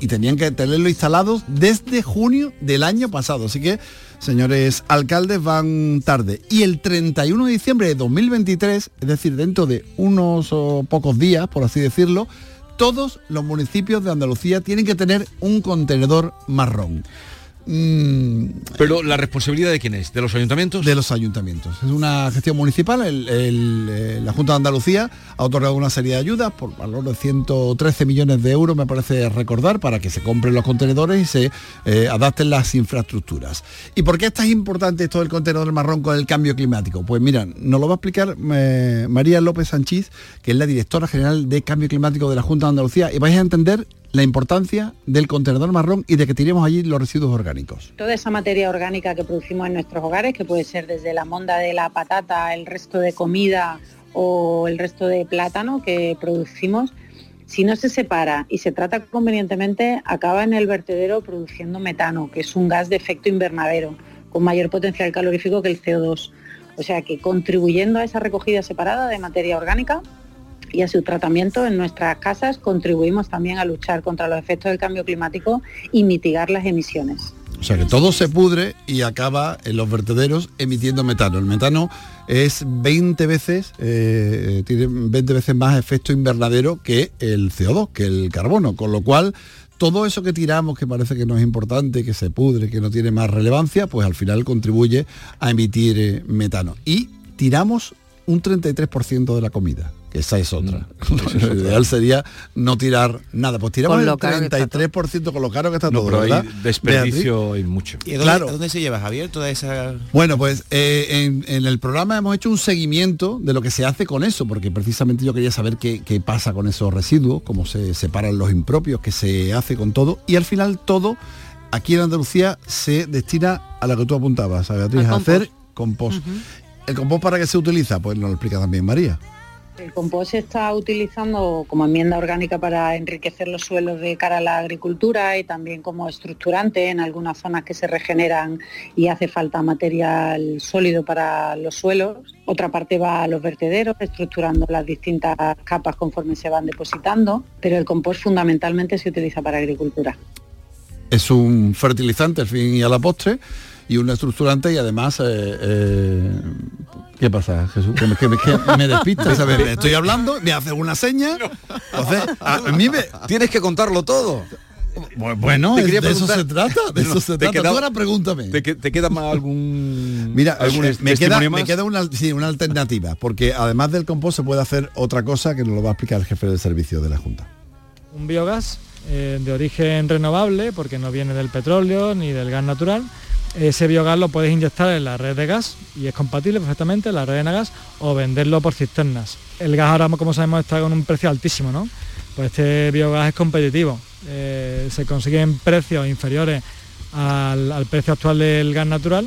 Y tenían que tenerlo instalados desde junio del año pasado. Así que, señores alcaldes, van tarde. Y el 31 de diciembre de 2023, es decir, dentro de unos pocos días, por así decirlo, todos los municipios de Andalucía tienen que tener un contenedor marrón. Pero la responsabilidad ¿de quién es? ¿De los ayuntamientos? De los ayuntamientos. Es una gestión municipal. La Junta de Andalucía ha otorgado una serie de ayudas por valor de 113 millones de euros, me parece recordar, para que se compren los contenedores y se adapten las infraestructuras. ¿Y por qué es tan importante esto del contenedor marrón con el cambio climático? Pues mira, nos lo va a explicar María López Sanchís, que es la directora general de Cambio Climático de la Junta de Andalucía, y vais a entender la importancia del contenedor marrón y de que tiremos allí los residuos orgánicos. Toda esa materia orgánica que producimos en nuestros hogares, que puede ser desde la monda de la patata, el resto de comida o el resto de plátano que producimos, si no se separa y se trata convenientemente, acaba en el vertedero produciendo metano, que es un gas de efecto invernadero, con mayor potencial calorífico que el CO2. O sea que contribuyendo a esa recogida separada de materia orgánica y a su tratamiento en nuestras casas, contribuimos también a luchar contra los efectos del cambio climático y mitigar las emisiones. O sea que todo se pudre y acaba en los vertederos emitiendo metano. El metano es 20 veces más efecto invernadero que el CO2, que el carbono, con lo cual todo eso que tiramos, que parece que no es importante, que se pudre, que no tiene más relevancia, pues al final contribuye a emitir metano. Y tiramos un 33% de la comida. Esa es otra. Lo ideal sería no tirar nada. Pues tiramos el 33% con lo caro que está todo, pero ¿verdad? Hay desperdicio y mucho. ¿Y claro. ¿A dónde se lleva, Javier, toda esa...? Bueno, pues en el programa hemos hecho un seguimiento de lo que se hace con eso, porque precisamente yo quería saber qué pasa con esos residuos, cómo se separan los impropios, qué se hace con todo. Y al final todo, aquí en Andalucía, se destina a lo que tú apuntabas, a Beatriz, a hacer compost. Uh-huh. ¿El compost para qué se utiliza? Pues nos lo explica también María. El compost se está utilizando como enmienda orgánica para enriquecer los suelos de cara a la agricultura y también como estructurante en algunas zonas que se regeneran y hace falta material sólido para los suelos. Otra parte va a los vertederos, estructurando las distintas capas conforme se van depositando, pero el compost fundamentalmente se utiliza para agricultura. Es un fertilizante al fin y a la postre y un estructurante y además ¿Qué pasa, Jesús? Que me despistas. Estoy hablando, me hace una seña. Entonces, a mí tienes que contarlo todo. Bueno, de eso se trata. Tú ahora pregúntame. ¿Te queda más algún? Mira, me queda una alternativa, porque además del compost se puede hacer otra cosa que nos lo va a explicar el jefe del servicio de la Junta. Un biogás de origen renovable, porque no viene del petróleo ni del gas natural. Ese biogás lo puedes inyectar en la red de gas y es compatible perfectamente en la red de gas, o venderlo por cisternas. El gas ahora, como sabemos, está con un precio altísimo, ¿no? Pues este biogás es competitivo. Se consiguen precios inferiores al precio actual del gas natural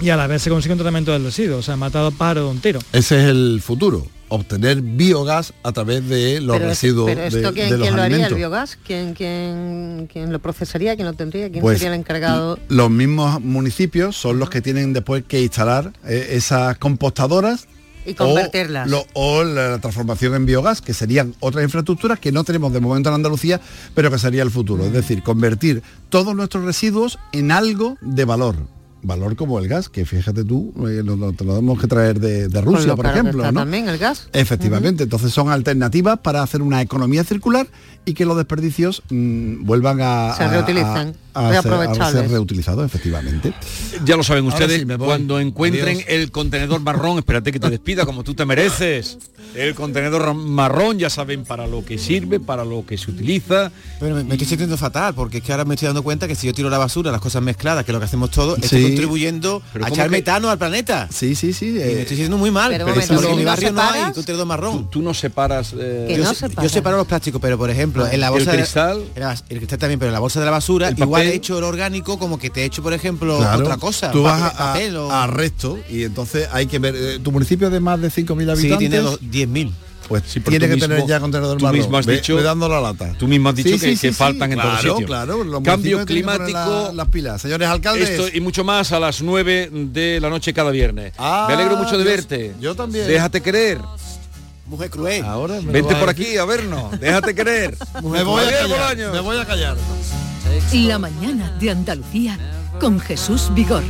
y a la vez se consigue un tratamiento del residuo, o sea, matado a pájaro de un tiro. Ese es el futuro, obtener biogás a través de los residuos de los alimentos. ¿Quién lo haría el biogás? ¿Quién lo procesaría? ¿Quién lo tendría? ¿Quién sería el encargado? Los mismos municipios son los que tienen después que instalar esas compostadoras y convertirlas. O la transformación en biogás, que serían otras infraestructuras que no tenemos de momento en Andalucía, pero que sería el futuro. Es decir, convertir todos nuestros residuos en algo de valor. Valor como el gas, que fíjate tú, lo tenemos que traer de Rusia, por ejemplo, ¿no? También el gas. Efectivamente, entonces son alternativas para hacer una economía circular y que los desperdicios vuelvan a se reutilizan, a ser reutilizados, efectivamente. Ya lo saben ustedes, sí, cuando encuentren el contenedor marrón, espérate que te despida como tú te mereces. El contenedor marrón, ya saben para lo que sirve, para lo que se utiliza. Pero me estoy sintiendo fatal, porque es que ahora me estoy dando cuenta que si yo tiro la basura, las cosas mezcladas, que es lo que hacemos todos, sí, estoy contribuyendo a echar metano al planeta. Sí. Me estoy siendo muy mal. Pero en mi barrio no hay contenedor marrón. Tú no separas. Yo separo los plásticos, pero por ejemplo, en la bolsa, el cristal. El cristal también, pero en la bolsa de la basura, el igual he hecho el orgánico como que te he hecho, por ejemplo, claro, otra cosa. Tú vas a resto y entonces hay que ver. Tu municipio de más de 5.000 habitantes. Sí, tiene 10.000. Pues sí, tiene que tener ya contenedor marrón. Tú mismo has dicho, dando la lata. Tú mismo has dicho que faltan en todos los sitios. Claro, cambio climático, las pilas. Señores alcaldes. Esto y mucho más a las 9 de la noche cada viernes. Me alegro mucho de verte. Yo también. Déjate creer. Mujer cruel. Ahora vente por aquí a vernos. Déjate creer. Me voy a callar. La mañana de Andalucía con Jesús Vigorra.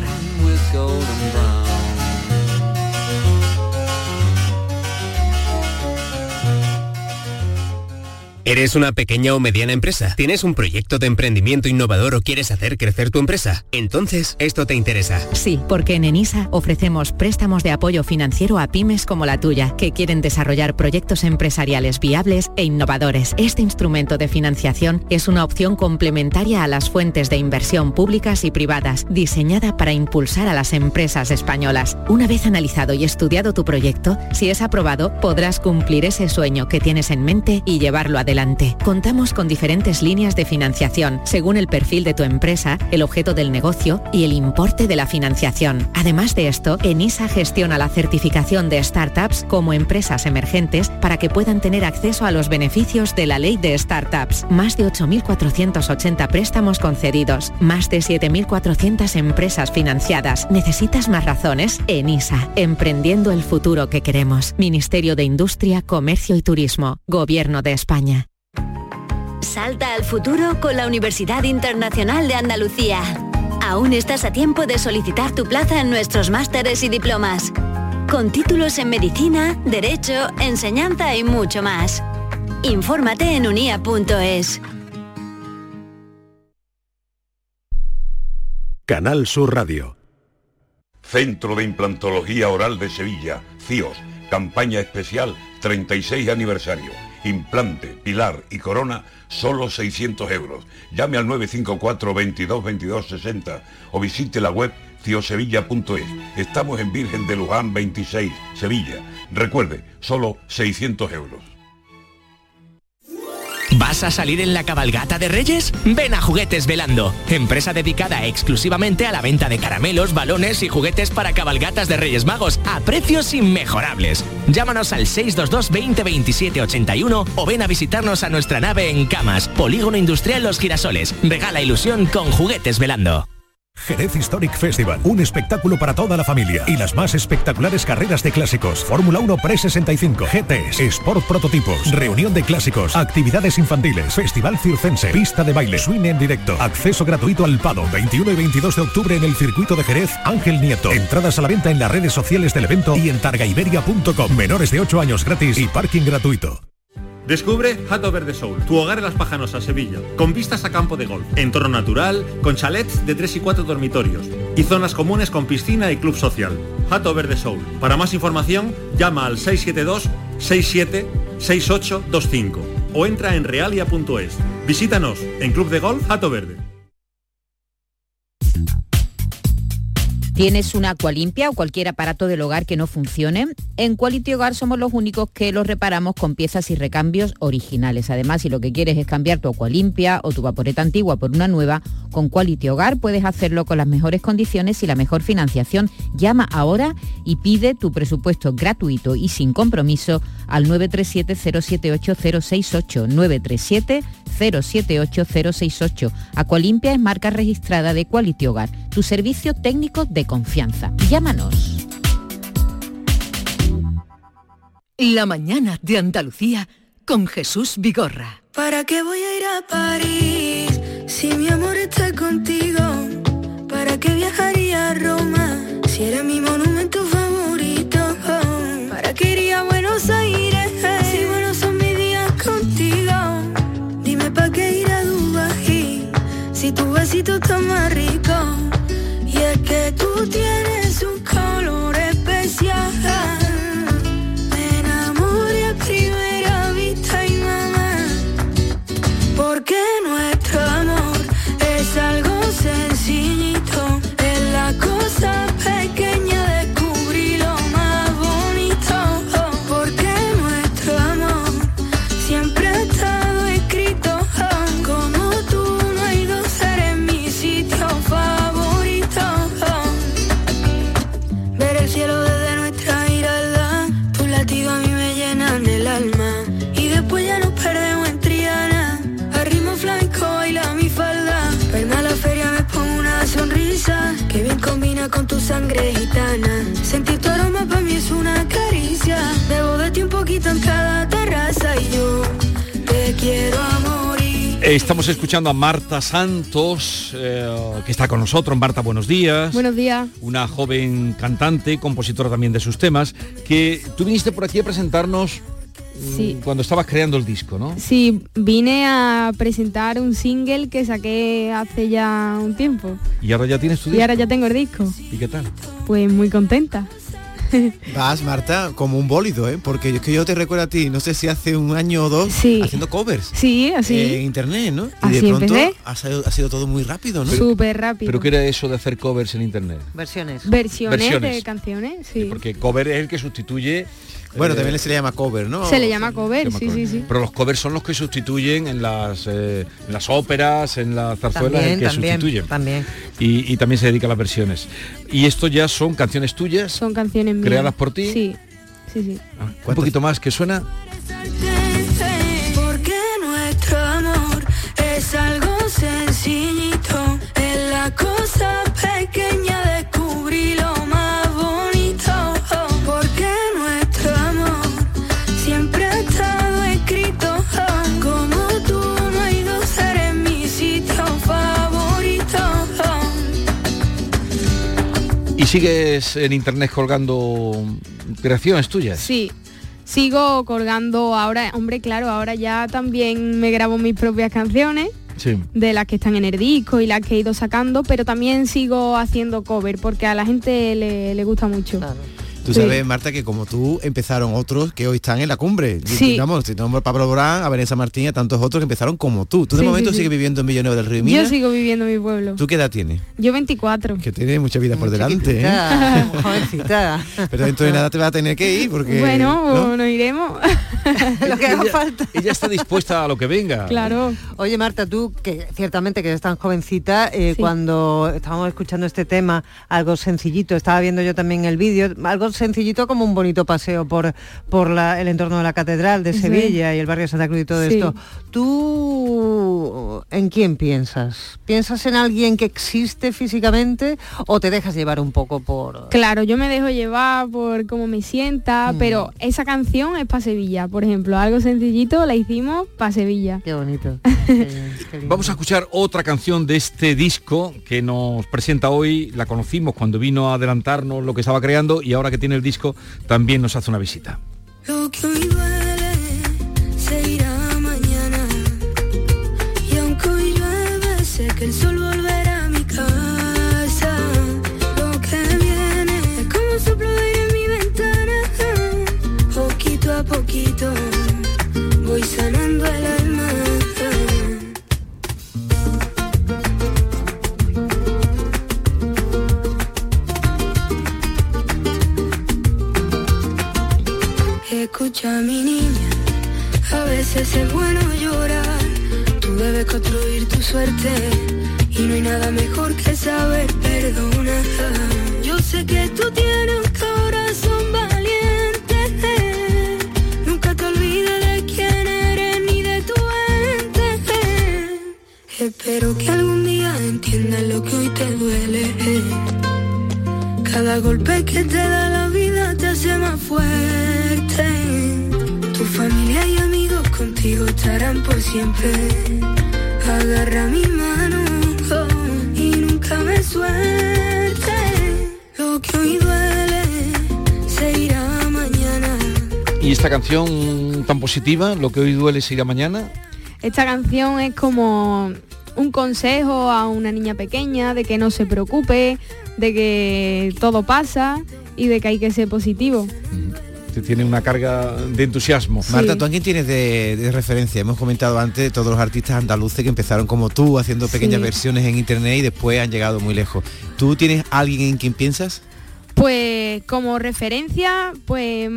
¿Eres una pequeña o mediana empresa? ¿Tienes un proyecto de emprendimiento innovador o quieres hacer crecer tu empresa? Entonces, esto te interesa. Sí, porque en Enisa ofrecemos préstamos de apoyo financiero a pymes como la tuya, que quieren desarrollar proyectos empresariales viables e innovadores. Este instrumento de financiación es una opción complementaria a las fuentes de inversión públicas y privadas, diseñada para impulsar a las empresas españolas. Una vez analizado y estudiado tu proyecto, si es aprobado, podrás cumplir ese sueño que tienes en mente y llevarlo adelante. Contamos con diferentes líneas de financiación, según el perfil de tu empresa, el objeto del negocio y el importe de la financiación. Además de esto, Enisa gestiona la certificación de startups como empresas emergentes para que puedan tener acceso a los beneficios de la Ley de Startups. Más de 8.480 préstamos concedidos, más de 7.400 empresas financiadas. ¿Necesitas más razones? Enisa, emprendiendo el futuro que queremos. Ministerio de Industria, Comercio y Turismo, Gobierno de España. Salta al futuro con la Universidad Internacional de Andalucía. Aún estás a tiempo de solicitar tu plaza en nuestros másteres y diplomas, con títulos en medicina, derecho, enseñanza y mucho más. Infórmate en unia.es. Canal Sur Radio. Centro de Implantología Oral de Sevilla, CIOS, campaña especial 36 aniversario. Implante, pilar y corona, solo 600 euros. Llame al 954 22 22 60 o visite la web ciosevilla.es. Estamos en Virgen de Luján 26, Sevilla. Recuerde, solo 600 euros. ¿Vas a salir en la cabalgata de Reyes? Ven a Juguetes Velando, empresa dedicada exclusivamente a la venta de caramelos, balones y juguetes para cabalgatas de Reyes Magos a precios inmejorables. Llámanos al 622 20 27 81 o ven a visitarnos a nuestra nave en Camas, Polígono Industrial Los Girasoles. Regala ilusión con Juguetes Velando. Jerez Historic Festival, un espectáculo para toda la familia y las más espectaculares carreras de clásicos, Fórmula 1 Pre-65, GTs, Sport Prototipos, reunión de clásicos, actividades infantiles, festival circense, pista de baile, swing en directo, acceso gratuito al Pado, 21 y 22 de octubre en el circuito de Jerez Ángel Nieto, entradas a la venta en las redes sociales del evento y en targaiberia.com, menores de 8 años gratis y parking gratuito. Descubre Hat Over the Soul, tu hogar en Las Pajanosas, Sevilla, con vistas a campo de golf, entorno natural, con chalets de 3 y 4 dormitorios y zonas comunes con piscina y club social. Hat Over the Soul. Para más información, llama al 672-67-6825 o entra en realia.es. Visítanos en Club de Golf Hato Verde. ¿Tienes una acualimpia o cualquier aparato del hogar que no funcione? En Quality Hogar somos los únicos que los reparamos con piezas y recambios originales. Además, si lo que quieres es cambiar tu acualimpia o tu vaporeta antigua por una nueva, con Quality Hogar puedes hacerlo con las mejores condiciones y la mejor financiación. Llama ahora y pide tu presupuesto gratuito y sin compromiso al 937-078-068, 937-078-068. Acualimpia es marca registrada de Quality Hogar, tu servicio técnico de confianza. Llámanos. La mañana de Andalucía con Jesús Vigorra. ¿Para qué voy a ir a París si mi amor está contigo? ¿Para qué viajaría a Roma si era mi monumento favorito? ¿Para qué iría a Buenos Aires si buenos son mis días contigo? Dime para qué ir a Dubái si tu besito está más rico. Y es que tú tienes un color especial. Me enamoré a primera vista y mamá, porque nuestro amor es algo sencillito, es la cosa pequeña. Con tu sangre gitana, sentir tu aroma para mí es una caricia. Debo de ti un poquito en cada terraza y yo te quiero a morir. Estamos escuchando a Marta Santos, que está con nosotros. Marta, buenos días. Buenos días. Una joven cantante, compositora también de sus temas, que tú viniste por aquí a presentarnos. Sí. Cuando estabas creando el disco, ¿no? Sí, vine a presentar un single que saqué hace ya un tiempo. ¿Y ahora ya tienes tu disco? Y ahora ya tengo el disco. ¿Y qué tal? Pues muy contenta. Vas, Marta, como un bólido, ¿eh? Porque es que yo te recuerdo a ti, no sé si hace un año o dos, sí, haciendo covers. Sí, así. En internet, ¿no? Así y de pronto ha sido todo muy rápido, ¿no? Súper rápido. ¿Pero qué era eso de hacer covers en internet? Versiones de canciones, sí. Porque cover es el que sustituye... Bueno, también se le llama cover, ¿no? Se le llama cover, sí, cover. Sí, sí. Pero los covers son los que sustituyen en las óperas, en las zarzuelas, el que también sustituyen. También. Y también se dedica a las versiones. ¿Y esto ya son canciones tuyas? Son canciones mías. ¿Creadas por ti? Sí, sí, sí. Ah, un poquito más, que suena. Porque nuestro amor es algo sencillito, es la cosa pequeña de descubrirlo. ¿Y sigues en internet colgando creaciones tuyas? Sí, sigo colgando ahora, hombre, claro, ahora ya también me grabo mis propias canciones, sí, de las que están en el disco y las que he ido sacando, pero también sigo haciendo cover porque a la gente le gusta mucho. Claro. Tú sabes, sí, Marta, que como tú empezaron otros que hoy están en la cumbre. Sí. Digamos, si tenemos a Pablo Borán, a Vanessa Martín, a tantos otros que empezaron como tú. Tú de momento sigues viviendo en Villanueva del Río y Minas. Yo sigo viviendo en mi pueblo. ¿Tú qué edad tienes? Yo 24. Que tienes mucha vida por delante, ¿eh? Jovencitada. Pero dentro de nada te vas a tener que ir porque... Bueno, ¿no? Nos iremos. Lo que haga falta. Ella está dispuesta a lo que venga. Claro. Oye, Marta, tú, que ciertamente que eres tan jovencita, sí, cuando estábamos escuchando este tema, algo sencillito, estaba viendo yo también el vídeo, algo sencillito, sencillito como un bonito paseo por el entorno de la Catedral de Sevilla, sí, y el barrio Santa Cruz y todo, sí, esto. ¿Tú en quién piensas? ¿Piensas en alguien que existe físicamente o te dejas llevar un poco por...? Claro, yo me dejo llevar por cómo me sienta, pero esa canción es para Sevilla, por ejemplo. Algo sencillito la hicimos para Sevilla. Qué bonito. Qué lindo. Vamos a escuchar otra canción de este disco que nos presenta hoy. La conocimos cuando vino a adelantarnos lo que estaba creando y ahora que tiene el disco también nos hace una visita. Lo que hoy duele se irá mañana, y aunque hoy llueve sé que el sol volverá a mi casa. Lo que viene es como soplo de aire en mi ventana. Poquito a poquito voy sanando el alma. Escucha, mi niña, a veces es bueno llorar. Tú debes construir tu suerte y no hay nada mejor que saber perdonar. Yo sé que tú tienes un corazón valiente. Nunca te olvides de quién eres ni de tu ente. Espero que algún día entiendas lo que hoy te duele. Cada golpe que te da la vida te hace más fuerte. Tu familia y amigos contigo estarán por siempre. Agarra mi mano y nunca me suelte. Lo que hoy duele se irá mañana. ¿Y esta canción tan positiva, lo que hoy duele se irá mañana? Esta canción es como un consejo a una niña pequeña de que no se preocupe, de que todo pasa y de que hay que ser positivo. Tiene una carga de entusiasmo. Sí. Marta, ¿tú a quién tienes de referencia? Hemos comentado antes todos los artistas andaluces que empezaron como tú, haciendo pequeñas, sí, versiones en internet y después han llegado muy lejos. ¿Tú tienes alguien en quien piensas? Pues como referencia, pues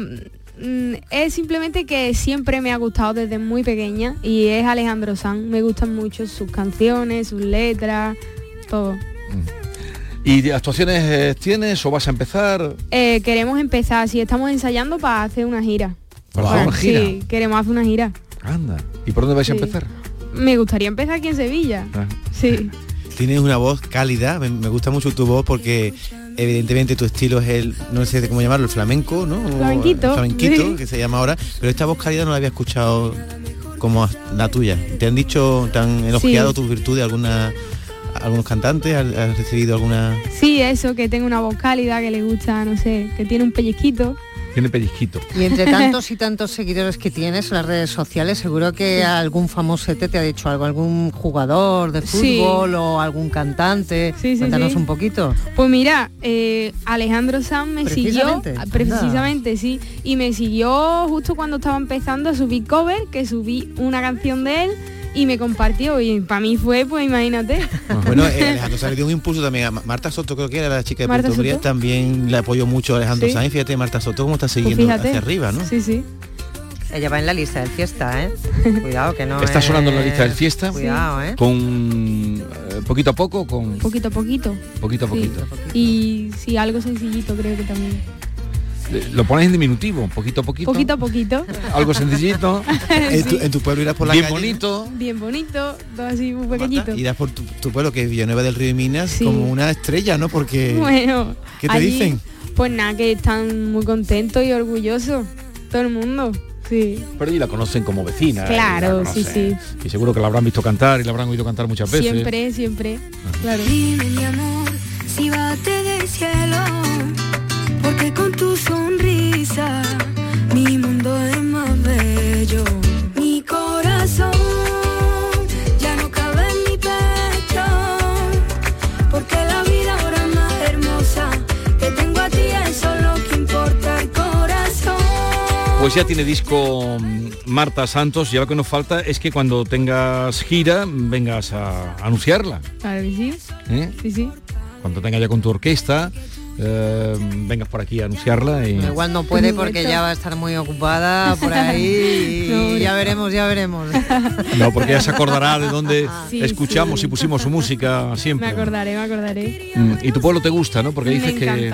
es simplemente que siempre me ha gustado desde muy pequeña y es Alejandro Sanz. Me gustan mucho sus canciones, sus letras, todo. ¿Y actuaciones tienes o vas a empezar? Queremos empezar, sí, estamos ensayando para hacer una gira. ¿Para hacer una gira? Sí, queremos hacer una gira. Anda, ¿y por dónde vais, sí, a empezar? Me gustaría empezar aquí en Sevilla, ah, sí. Tienes una voz cálida, me gusta mucho tu voz porque evidentemente tu estilo es el, no sé cómo llamarlo, el flamenco, ¿no? Flamenquito, sí, que se llama ahora, pero esta voz cálida no la había escuchado como la tuya. ¿Te han dicho, te han elogiado, sí, tus virtudes, algunos cantantes? ¿Has recibido alguna...? Sí, eso, que tengo una voz cálida, que le gusta, no sé, que tiene un pellizquito. Tiene pellizquito. Y entre tantos y tantos seguidores que tienes en las redes sociales, seguro que algún famosete te ha dicho algo, algún jugador de fútbol, sí, o algún cantante. Sí, sí, cuéntanos, sí, un poquito. Pues mira, Alejandro Sanz me siguió, sí, y me siguió justo cuando estaba empezando a subir cover, que subí una canción de él, y me compartió y para mí fue, pues imagínate. Bueno, Alejandro Sanz le dio un impulso también a Marta Soto, creo que era la chica de Puerto Rico, también la apoyó mucho Alejandro, sí, Sanz. Fíjate, Marta Soto cómo está siguiendo, pues hacia arriba, ¿no? Sí, sí. Ella va en la lista del Fiesta, ¿eh? Cuidado que no. Está sonando en la lista del Fiesta. Cuidado, ¿eh? Con poquito a poco, con poquito a poquito. Poquito a poquito. Sí. Y sí, algo sencillito creo que también. Lo pones en diminutivo, poquito a poquito. Poquito a poquito. Algo sencillito. Sí. En tu pueblo irás por la bien calle. Bien bonito, todo así muy pequeñito. Marta, irás por tu pueblo, que es Villanueva del Río y Minas, sí, como una estrella, ¿no? Porque... Bueno. ¿Qué te allí dicen? Pues nada, que están muy contentos y orgullosos, todo el mundo, sí. Pero y la conocen como vecina. Claro, sí, sí. Y seguro que la habrán visto cantar y la habrán oído cantar muchas veces. Siempre, ajá, claro. Dime, mi amor, si bate del cielo, porque con tu sonrisa mi mundo es más bello. Mi corazón ya no cabe en mi pecho, porque la vida ahora es más hermosa. Que tengo a ti, eso es lo que importa, el corazón. Pues ya tiene disco Marta Santos, y ahora lo que nos falta es que cuando tengas gira vengas a anunciarla. Claro que sí. Sí. Cuando tenga ya con tu orquesta, vengas por aquí a anunciarla y... Igual no puede porque ya va a estar muy ocupada por ahí y ya veremos. No, porque ya se acordará de dónde, sí, escuchamos, sí, y pusimos su música siempre. Me acordaré. Y tu pueblo te gusta, ¿no? Porque dices que...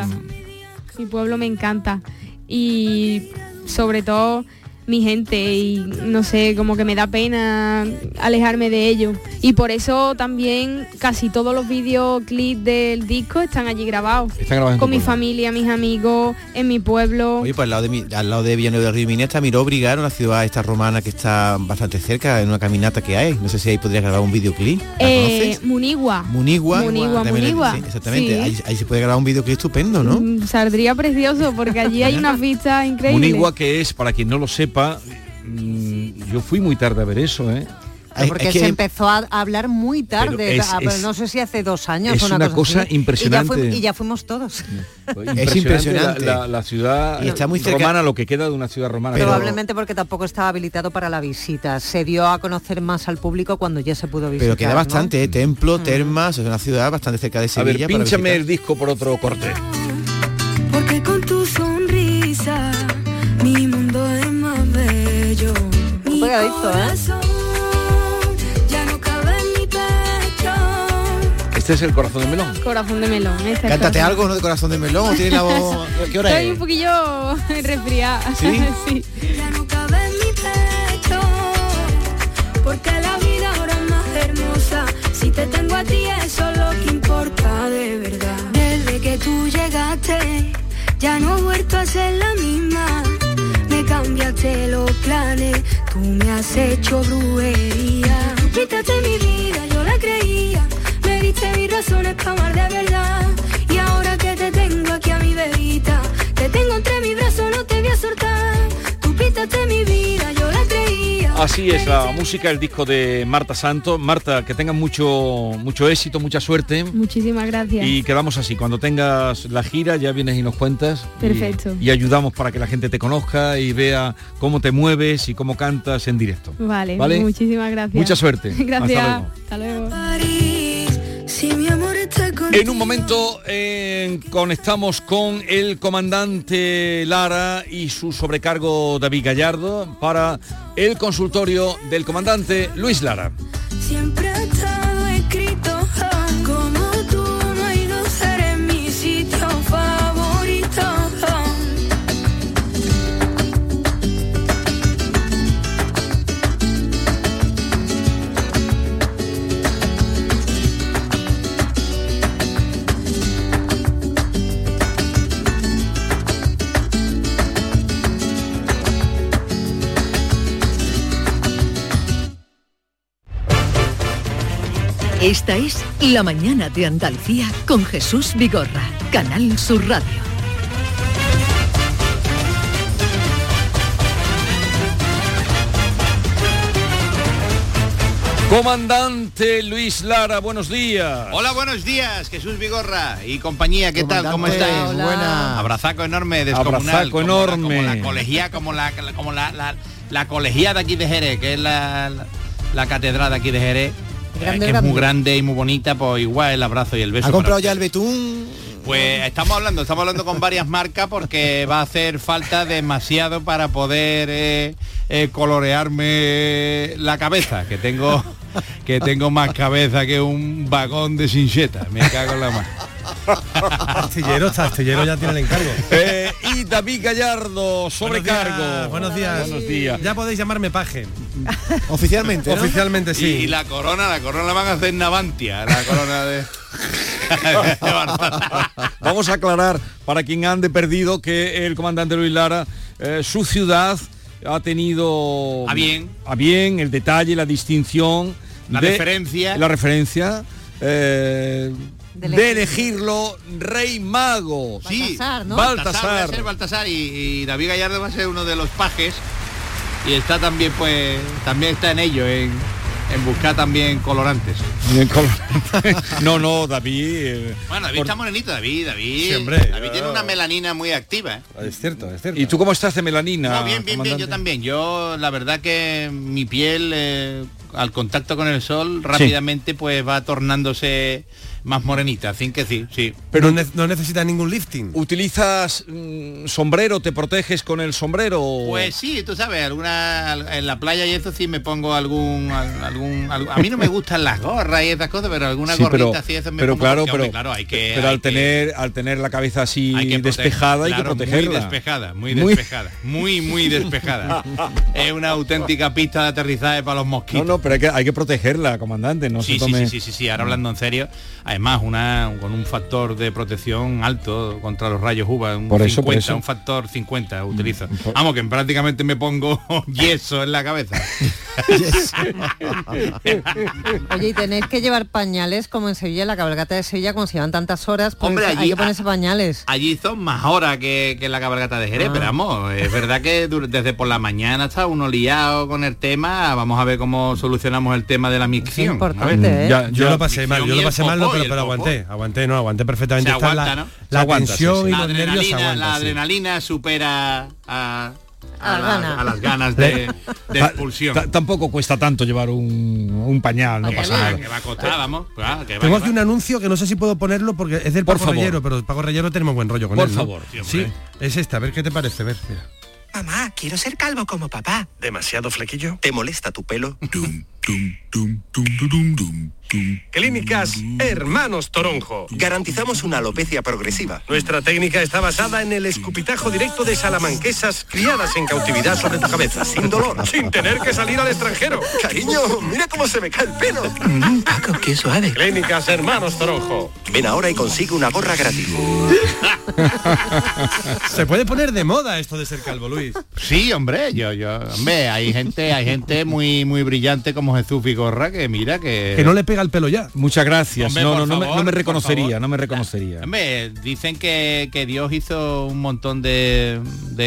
mi pueblo me encanta y sobre todo mi gente, y no sé, como que me da pena alejarme de ellos. Y por eso también casi todos los videoclips del disco están allí grabados. Están grabados con mi familia, mis amigos, en mi pueblo. Oye, pues al lado de Villanueva del Río y Minas está Miró Brigar, una ciudad esta romana que está bastante cerca, en una caminata que hay. No sé si ahí podrías grabar un videoclip. Munigua. Sí, exactamente, sí. Ahí se puede grabar un videoclip estupendo, ¿no? Saldría precioso porque allí hay unas vistas increíbles. Munigua, que es, para quien no lo sepa, yo fui muy tarde a ver eso, ¿eh? Porque es que se empezó a hablar muy tarde, pero no sé si hace 2 años. Es una cosa impresionante. Y ya fuimos todos. Es impresionante la ciudad y está muy cerca, romana, lo que queda de una ciudad romana. Probablemente porque tampoco estaba habilitado para la visita. Se dio a conocer más al público cuando ya se pudo visitar. Pero queda bastante, ¿no? Templo, termas, es una ciudad bastante cerca de Sevilla. A ver, pínchame el disco por otro corte. Porque con tu sonrisa mi mundo es más bello. Mi corazón ya no cabe en mi pecho. Este es el Corazón de Melón. Corazón de Melón. Cántate algo, ¿no? De Corazón de Melón. ¿Tienes la voz? ¿Qué hora es? Estoy un poquillo resfriada. ¿Sí? Sí. Ya no cabe en mi pecho, porque la vida ahora es más hermosa. Si te tengo a ti, eso es lo que importa de verdad. Desde que tú llegaste, ya no he vuelto a ser la misma. Me cambiaste los planes, tú me has hecho brujería. Quítate mi vida, yo la creía. Me diste mis razones para amar de verdad. Y ahora que te tengo aquí a mi bebita, te tengo entre mis brazos, no te voy a soltar. Tú pítate mi vida, yo la creía. Así es la música, el disco de Marta Santos. Marta, que tengas mucho éxito, mucha suerte. Muchísimas gracias. Y quedamos así, cuando tengas la gira ya vienes y nos cuentas. Perfecto. Y ayudamos para que la gente te conozca y vea cómo te mueves y cómo cantas en directo. Vale. Muchísimas gracias. Mucha suerte. Gracias. Hasta luego. En un momento conectamos con el comandante Lara y su sobrecargo David Gallardo para el consultorio del comandante Luis Lara. Siempre ha estado escrito, como tú no hay dos, eres mi sitio favorito. Esta es La Mañana de Andalucía con Jesús Vigorra, Canal Sur Radio. Comandante Luis Lara, buenos días. Hola, buenos días, Jesús Vigorra y compañía, ¿qué tal? ¿Cómo estáis? Buena. Abrazaco enorme, descomunal. Abrazaco enorme. Como la colegiada de aquí de Jerez, que es la catedral de aquí de Jerez. Que es muy grande y muy bonita, pues igual el abrazo y el beso. ¿Ha comprado ya el betún? Pues estamos hablando con varias marcas porque va a hacer falta demasiado para poder colorearme la cabeza, que tengo más cabeza que un vagón de cincheta. Me cago en la mano. Astillero ya tiene el encargo. Y David Gallardo, sobrecargo. Buenos días. Ya podéis llamarme paje. Oficialmente, ¿no? Oficialmente, sí. Y la corona la van a hacer en Navantia, la corona de... Vamos a aclarar, para quien ande perdido, que el comandante Luis Lara, su ciudad ha tenido a bien el detalle, la distinción, la referencia de elegirlo rey mago. Sí, Baltasar, ¿no? Baltasar y David Gallardo va a ser uno de los pajes. Y está también, pues, también está en ello, en buscar también colorantes. No, David... Bueno, David está morenito, David. Sí, hombre, David tiene una melanina muy activa. Es cierto. ¿Y tú cómo estás de melanina? No, bien, yo también. Yo, la verdad que mi piel, al contacto con el sol, rápidamente, pues, va tornándose más morenita, así que sí, sí. Pero no necesitas ningún lifting. ¿Utilizas sombrero? ¿Te proteges con el sombrero? Pues sí, tú sabes, alguna en la playa y eso sí me pongo algún a mí no me gustan las gorras y esas cosas, pero alguna sí, gorrita pero, sí, eso me pero pongo, claro, porque, pero, hombre, claro, hay que pero hay al que, tener al tener la cabeza así que despejada, claro, hay que protegerla. Muy despejada. Es una auténtica pista de aterrizaje para los mosquitos. No, pero hay que protegerla, comandante, no sí, se tome... Sí, ahora hablando en serio, además con un factor de protección alto contra los rayos UVA, por eso. Un factor 50 utilizo. Vamos, que prácticamente me pongo yeso en la cabeza. Oye, y tenéis que llevar pañales como en Sevilla, la cabalgata de Sevilla, como se llevan tantas horas, pues hombre, allí hay que ponerse pañales. Allí son más horas que la cabalgata de Jerez, pero vamos, es verdad que desde por la mañana está uno liado con el tema. Vamos a ver cómo solucionamos el tema de la micción. Importante, ¿eh? Yo lo pasé mal, pero aguanté perfectamente. La adrenalina supera a las ganas de expulsión. Tampoco cuesta tanto llevar un pañal, no pasa nada. Tengo aquí un anuncio que no sé si puedo ponerlo porque es del Paco Rellero, pero Paco Rellero tenemos buen rollo con él. Por favor. Sí, es esta, a ver qué te parece, mira. Mamá, quiero ser calvo como papá. ¿Demasiado flequillo? ¿Te molesta tu pelo? Clínicas Hermanos Toronjo. Garantizamos una alopecia progresiva. Nuestra técnica está basada en el escupitajo directo de salamanquesas criadas en cautividad sobre tu cabeza, sin dolor, sin tener que salir al extranjero. Cariño, mira cómo se me cae el pelo. Paco, qué suave. Clínicas Hermanos Toronjo. Ven ahora y consigue una gorra gratis. Se puede poner de moda esto de ser calvo, Luis. Sí, hombre, hombre, hay gente muy brillante como Jesús Vigorra, que mira que no le pega el pelo ya. Muchas gracias. Hombre, no me reconocería. Hombre, dicen que Dios hizo un montón de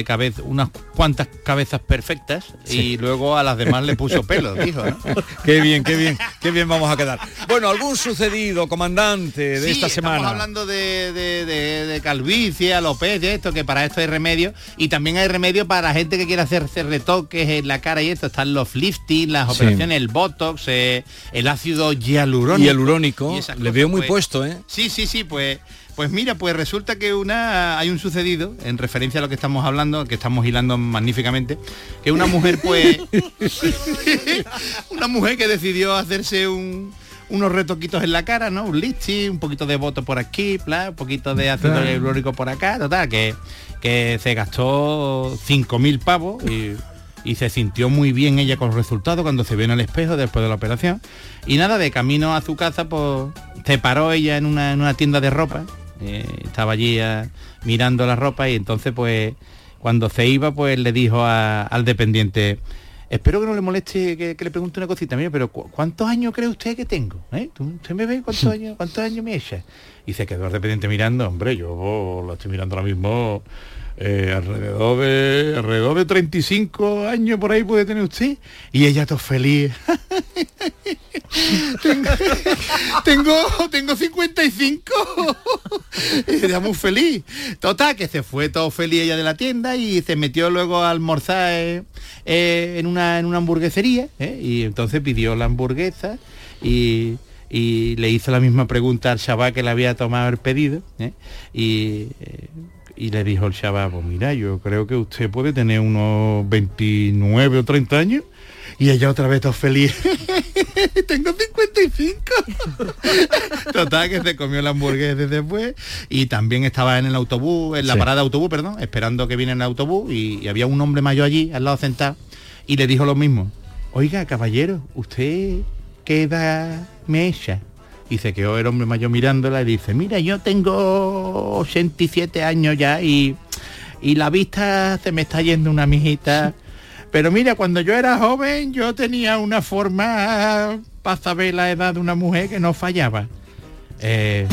cabezas, unas cuantas cabezas perfectas, sí. Y luego a las demás le puso pelo, dijo, ¿no? Qué bien vamos a quedar. Bueno, algún sucedido, comandante, de esta semana. Estamos hablando de calvicie, alopecia, esto, que para esto hay remedio, y también hay remedio para la gente que quiere hacerse retoques en la cara y esto. Están los lifting, las operaciones, el botox, el ácido hialurónico. Le veo muy puesto, ¿eh? Sí, pues mira, pues resulta que hay un sucedido, en referencia a lo que estamos hablando, que estamos hilando magníficamente, que una mujer, pues... una mujer que decidió hacerse unos retoquitos en la cara, ¿no? Un lifting, un poquito de botox por aquí, un poquito de ácido hialurónico por acá, total, que se gastó 5.000 pavos y se sintió muy bien ella con el resultado cuando se vio en el espejo después de la operación. Y nada, de camino a su casa, pues se paró ella en una tienda de ropa, estaba allí mirando la ropa, y entonces pues cuando se iba pues le dijo al dependiente: espero que no le moleste que le pregunte una cosita, mira, pero ¿cuántos años cree usted que tengo? ¿Usted me ve? ¿Cuántos años me echa? Y se quedó el dependiente mirando. Hombre, yo lo estoy mirando ahora mismo. Alrededor de 35 años por ahí puede tener usted. Y ella todo feliz. tengo 55. Era muy feliz. Total, que se fue todo feliz ella de la tienda y se metió luego a almorzar en una hamburguesería. Y entonces pidió la hamburguesa y le hizo la misma pregunta al chaval que le había tomado el pedido. Y le dijo el chaval: pues mira, yo creo que usted puede tener unos 29 o 30 años. Y ella otra vez todo feliz. Tengo 55. Total, que se comió la hamburguesa después. Y también estaba en el autobús, en la parada de autobús, perdón, esperando que viniera el autobús. Y había un hombre mayor allí, al lado sentado. Y le dijo lo mismo: oiga, caballero, ¿usted qué edad me echa? Y se quedó el hombre mayor mirándola y dice: mira, yo tengo 87 años ya y la vista se me está yendo una mijita. Pero mira, cuando yo era joven yo tenía una forma para saber la edad de una mujer que no fallaba. ¿Qué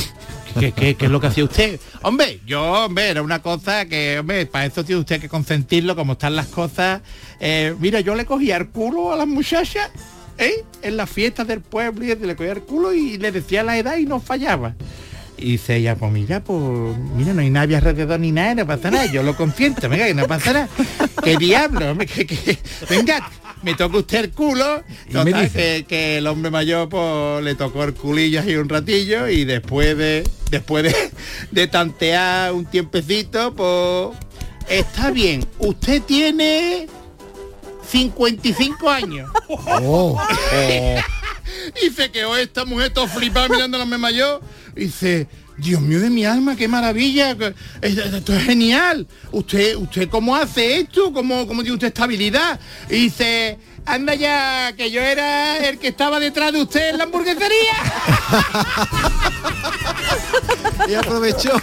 es lo que hacía usted? Hombre, era una cosa que, para eso tiene usted que consentirlo, como están las cosas. Mira, yo le cogía el culo a las muchachas. En las fiestas del pueblo, y le cogía el culo y le decía la edad y no fallaba. Y dice ella: pues mira, no hay nadie alrededor ni nada, no pasa nada, yo lo consiento, venga, que no pasa nada. ¿Qué diablo? Venga, me toca usted el culo. Total, que el hombre mayor pues, le tocó el culillo ahí un ratillo y después de tantear un tiempecito, pues... Está bien, usted tiene 55 años. Oh, oh. Y se quedó esta mujer todo flipada mirando a la misma yo. Y dice, Dios mío de mi alma, qué maravilla, esto es genial. Usted ¿cómo hace esto? ¿Cómo tiene usted esta habilidad? Y dice, anda ya, que yo era el que estaba detrás de usted en la hamburguesería. Y aprovechó.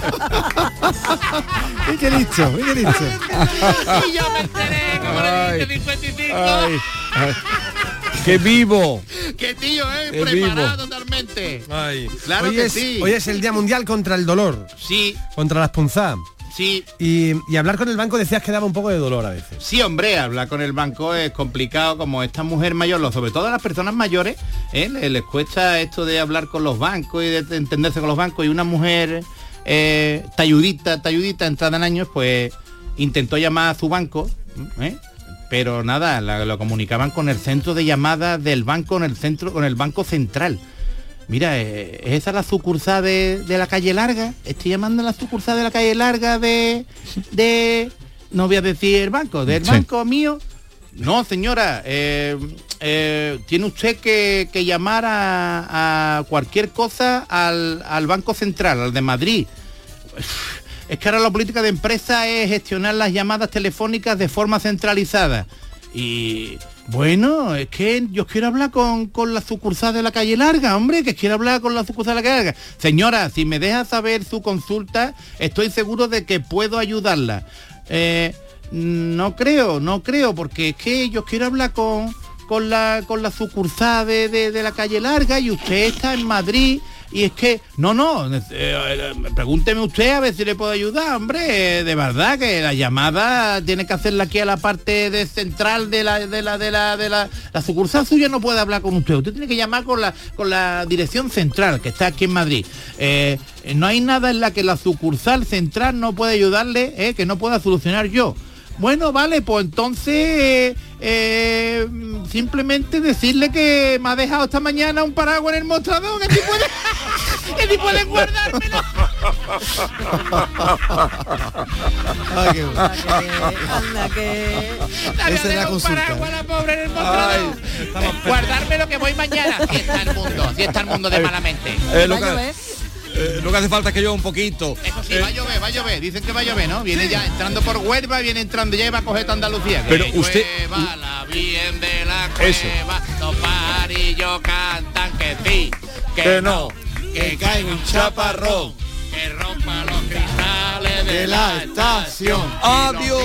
Y qué listo, y qué listo. Y yo me enteré, como le dije, 55. Ay, ay. ¡Qué vivo! ¡Qué tío, qué preparado vivo. Totalmente! Ay. Claro hoy que es, sí. Hoy es el Día Mundial contra el Dolor. Sí. Contra las punzadas. Sí. Y hablar con el banco decías que daba un poco de dolor a veces. Sí, hombre, hablar con el banco es complicado, como esta mujer mayor, sobre todo a las personas mayores, les cuesta esto de hablar con los bancos y de entenderse con los bancos. Y una mujer talludita, entrada en años, pues intentó llamar a su banco, pero nada, lo comunicaban con el centro de llamadas del banco, con el banco central. Mira, ¿es esa la sucursal de la calle larga? Estoy llamando a la sucursal de la calle larga de no voy a decir el banco, del banco mío. No, señora, tiene usted que llamar a cualquier cosa al Banco Central, al de Madrid. Es que ahora la política de empresa es gestionar las llamadas telefónicas de forma centralizada. Y bueno, es que yo quiero hablar con la sucursal de la calle larga, hombre, que quiero hablar con la sucursal de la calle larga. Señora, si me deja saber su consulta, estoy seguro de que puedo ayudarla. No creo, porque es que yo quiero hablar con la sucursal de la calle larga y usted está en Madrid. Y es que, pregúnteme usted a ver si le puedo ayudar, hombre, de verdad que la llamada tiene que hacerla aquí a la parte de central de la sucursal suya no puede hablar con usted tiene que llamar con la dirección central que está aquí en Madrid. No hay nada en la que la sucursal central no puede ayudarle, que no pueda solucionar yo. Bueno, vale, pues entonces simplemente decirle que me ha dejado esta mañana un paraguas en el mostrador, que ni puede guardármelo. Ay, qué bueno. Esa es la consulta. Un paraguas a la pobre en el mostrador. Ay, guardármelo que voy mañana. Si está el mundo de malamente. Lo que hace falta es que llueva un poquito. Eso sí, va a llover, dicen que va a llover, ¿no? Viene ya entrando por Huelva, ya va a coger Andalucía. Pero que usted... Cueva, la bien de la cueva, los parillos cantan que sí, que no, que caiga un chaparrón, que rompa los cristales de la estación. ¡Adiós!